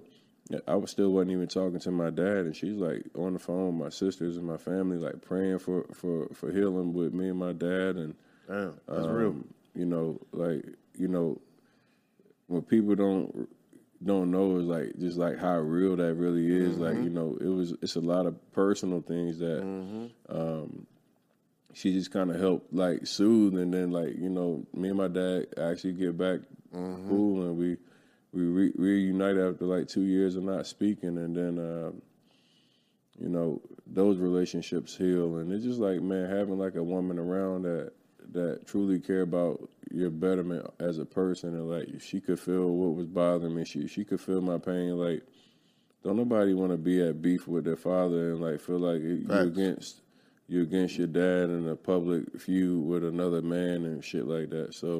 I was still wasn't even talking to my dad, and she's, like, on the phone with my sisters and my family, like, praying for, for, for healing with me and my dad. And, damn, that's um, real. You know, like, you know, what people don't don't know is, like, just, like, how real that really is. Mm-hmm. Like, you know, it was, it's a lot of personal things that, mm-hmm. um, she just kind of helped, like, soothe. And then, like, you know, me and my dad actually get back mm-hmm. cool, and we we re- reunite after, like, two years of not speaking. And then, uh, you know, those relationships heal. And it's just like, man, having, like, a woman around that that truly care about your betterment as a person. And, like, she could feel what was bothering me. She, she could feel my pain. Like, don't nobody want to be at beef with their father and, like, feel like it, you're against... You're against your dad in a public feud with another man and shit like that. So,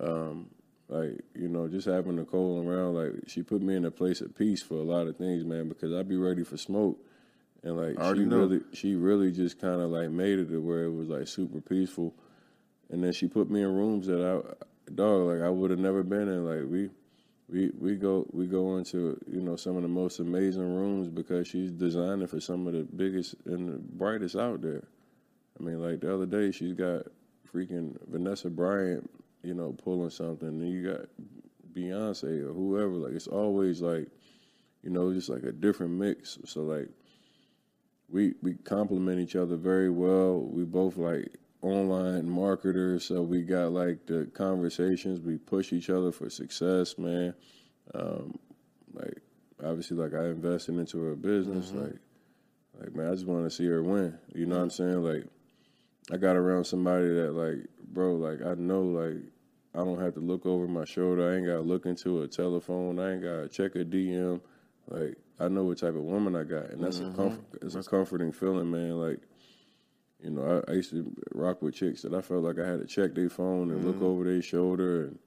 um, like, you know, just having Nicole around, like, she put me in a place of peace for a lot of things, man, because I'd be ready for smoke. And, like, I she really, she really just kind of, like, made it to where it was, like, super peaceful. And then she put me in rooms that I, dog, like, I would have never been in. Like, we, we, we go, we go into, you know, some of the most amazing rooms because she's designing for some of the biggest and the brightest out there. I mean, like, the other day she's got freaking Vanessa Bryant, you know, pulling something, and you got Beyonce or whoever. Like, it's always, like, you know, just, like, a different mix. So, like, we we complement each other very well. We both, like, online marketers, so we got, like, the conversations. We push each other for success, man. Um, like, obviously, like, I invested into her business. Mm-hmm. Like, like, man, I just want to see her win. You know mm-hmm. what I'm saying? Like, I got around somebody that, like, bro, like, I know, like, I don't have to look over my shoulder. I ain't got to look into a telephone. I ain't got to check a D M. Like, I know what type of woman I got, and that's mm-hmm. a comfort. It's a comforting feeling, man. Like, you know, I, I used to rock with chicks that I felt like I had to check their phone and mm-hmm. look over their shoulder and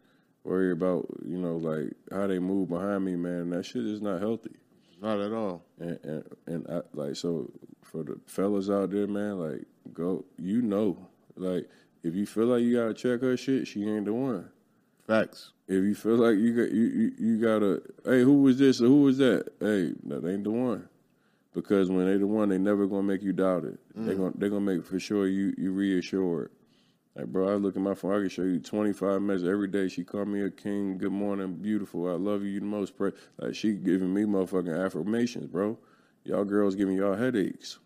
worry about, you know, like, how they move behind me, man. That shit is not healthy. Not at all. And, and, and I, like, so for the fellas out there, man, like, go, you know, like, if you feel like you got to check her shit, she ain't the one. Facts. If you feel like you got, you, you, you got to, hey, who was this or who was that? Hey, that ain't the one. Because when they the one, they never gonna make you doubt it. Mm. They gonna they gonna make for sure you you reassured. Like, bro, I look at my phone. I can show you twenty five messages every day. She called me a king. Good morning, beautiful. I love you, you the most. Pray. Like, she giving me motherfucking affirmations, bro. Y'all girls giving y'all headaches.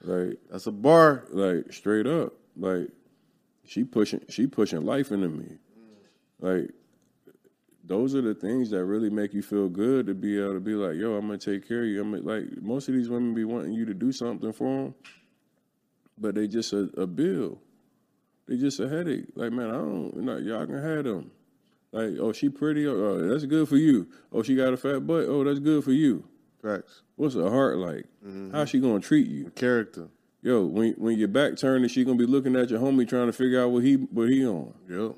Like, that's a bar. Like, straight up. Like, she pushing she pushing life into me. Like, those are the things that really make you feel good, to be able to be like, yo, I'm going to take care of you. I'm gonna, like, most of these women be wanting you to do something for them, but they just a, a bill. They just a headache. Like, man, I don't, no, y'all can have them. Like, oh, she pretty? Oh, that's good for you. Oh, she got a fat butt? Oh, that's good for you. Facts. What's her heart like? Mm-hmm. How's she going to treat you? Character. Yo, when when your back turned, she going to be looking at your homie trying to figure out what he, what he on. Yep.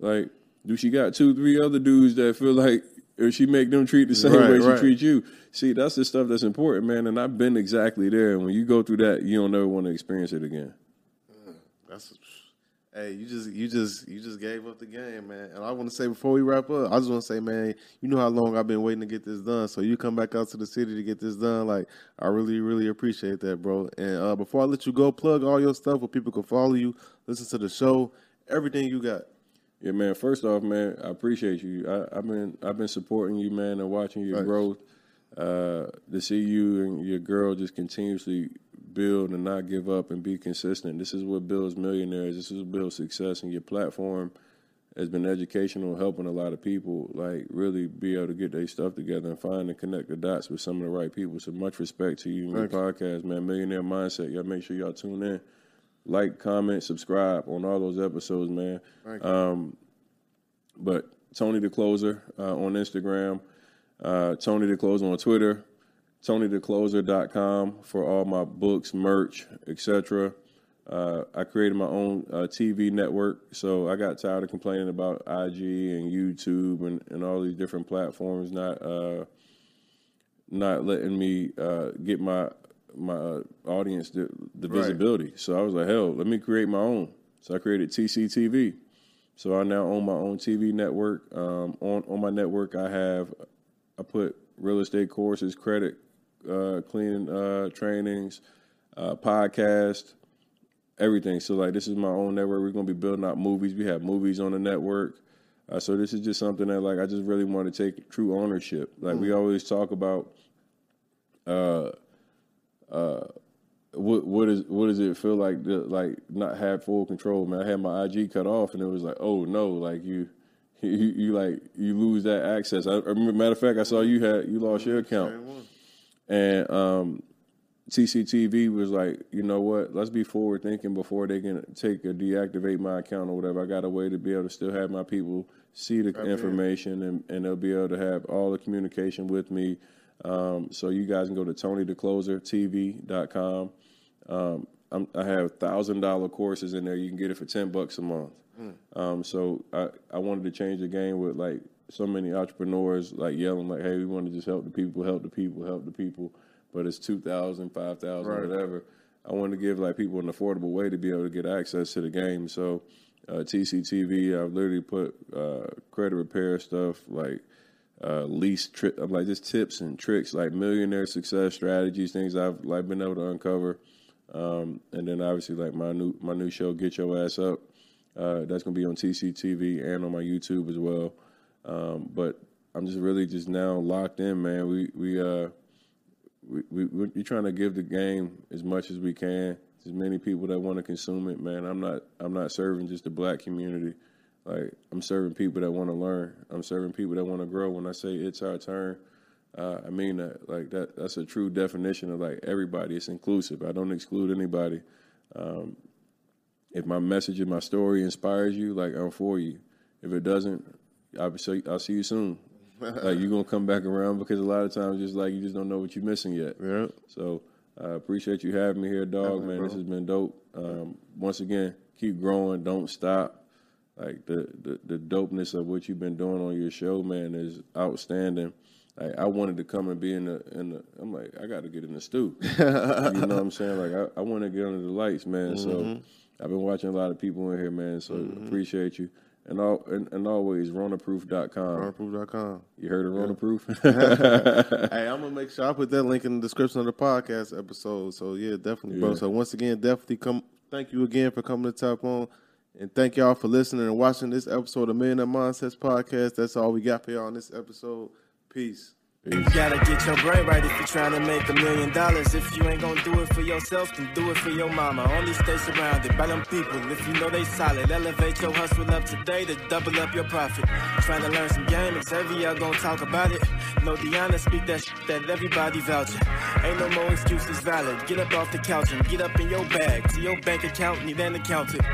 Like, do she got two, three other dudes that feel like if she make them treat the same right, way she right. treat you? See, that's the stuff that's important, man. And I've been exactly there. And when you go through that, you don't ever want to experience it again. Mm, that's hey, you just you just you just gave up the game, man. And I want to say before we wrap up, I just want to say, man, you know how long I've been waiting to get this done. So you come back out to the city to get this done. Like, I really, really appreciate that, bro. And uh, before I let you go, plug all your stuff where people can follow you, listen to the show, everything you got. Yeah, man. First off, man, I appreciate you. I, I've been I've been supporting you, man, and watching your Thanks. growth. Uh, to see you and your girl just continuously build and not give up and be consistent. This is what builds millionaires. This is what builds success. And your platform has been educational, helping a lot of people, like, really be able to get their stuff together and find and connect the dots with some of the right people. So much respect to you and your podcast, man. Millionaire Mindset. Y'all make sure y'all tune in. Like, comment, subscribe on all those episodes, man. Um, but Tony The Closer uh, on Instagram. Uh, Tony The Closer on Twitter. Tony The Closer dot com for all my books, merch, et cetera. Uh, I created my own uh, T V network, so I got tired of complaining about I G and YouTube and, and all these different platforms not uh, not letting me uh, get my my audience the, the right. visibility. So I was like, hell, let me create my own. So I created T C T V. So I now own my own T V network. Um, on on my network, I have I put real estate courses, credit, uh, cleaning uh, trainings, uh, podcast, everything. So, like, this is my own network. We're going to be building out movies. We have movies on the network. Uh, so this is just something that, like, I just really want to take true ownership. Like, mm. we always talk about uh, uh, what what is what does it feel like to, like, not have full control? Man, I had my I G cut off, and it was like, oh, no, like, you... You, you like you lose that access. I remember, matter of fact, I saw you had you lost your account, and um, T C T V was like, you know what? Let's be forward thinking before they can take or deactivate my account or whatever. I got a way to be able to still have my people see the right, information, and, and they'll be able to have all the communication with me. Um, so you guys can go to Tony The Closer T V dot com. Um, I'm, I have thousand dollar courses in there. You can get it for ten bucks a month. Mm. Um, so I, I wanted to change the game with, like, so many entrepreneurs, like, yelling, like, hey, we want to just help the people, help the people, help the people. But it's two thousand, five thousand, right. whatever. I wanted to give, like, people an affordable way to be able to get access to the game. So uh, T C T V, I've literally put uh, credit repair stuff, like uh, lease, tri- like just tips and tricks, like millionaire success strategies, things I've, like, been able to uncover. Um, and then obviously, like, my new my new show, Get Your Ass Up. Uh, that's going to be on T C T V and on my YouTube as well. Um, but I'm just really just now locked in, man. We we uh we, we we're trying to give the game as much as we can. There's many people that want to consume it, man. I'm not I'm not serving just the black community. Like, I'm serving people that want to learn. I'm serving people that want to grow. When I say it's our turn, uh, I mean that. Like, that that's a true definition of, like, everybody. It's inclusive. I don't exclude anybody. Um, If my message and my story inspires you, like, I'm for you. If it doesn't, I'll see, I'll see you soon. Like, you're going to come back around, because a lot of times, just like, you just don't know what you're missing yet. Yeah. So I uh, appreciate you having me here, dog, man. Bro. This has been dope. Um, once again, keep growing. Don't stop. Like, the, the, the dopeness of what you've been doing on your show, man, is outstanding. Like, I wanted to come and be in the, in the I'm like, I got to get in the stew. You know what I'm saying? Like, I, I want to get under the lights, man. Mm-hmm. So I've been watching a lot of people in here, man, so mm-hmm. appreciate you. And all and, and always, Ronaproof dot com. Ronaproof dot com. You heard of Ronaproof? Hey, I'm going to make sure I put that link in the description of the podcast episode. So, yeah, definitely, bro. Yeah. So, once again, definitely come. Thank you again for coming to Top On. And thank y'all for listening and watching this episode of Millionaire Mindsets Podcast. That's all we got for y'all on this episode. Peace. You gotta get your brain right if you're trying to make a million dollars. If you ain't gonna do it for yourself, then do it for your mama. Only stay surrounded by them people if you know they solid. Elevate your hustle up today to double up your profit. Trying to learn some game, Xavier gonna talk about it. No Deanna, speak that shit that everybody vouching. Ain't no more excuses valid. Get up off the couch and get up in your bag. To your bank account, need an accountant.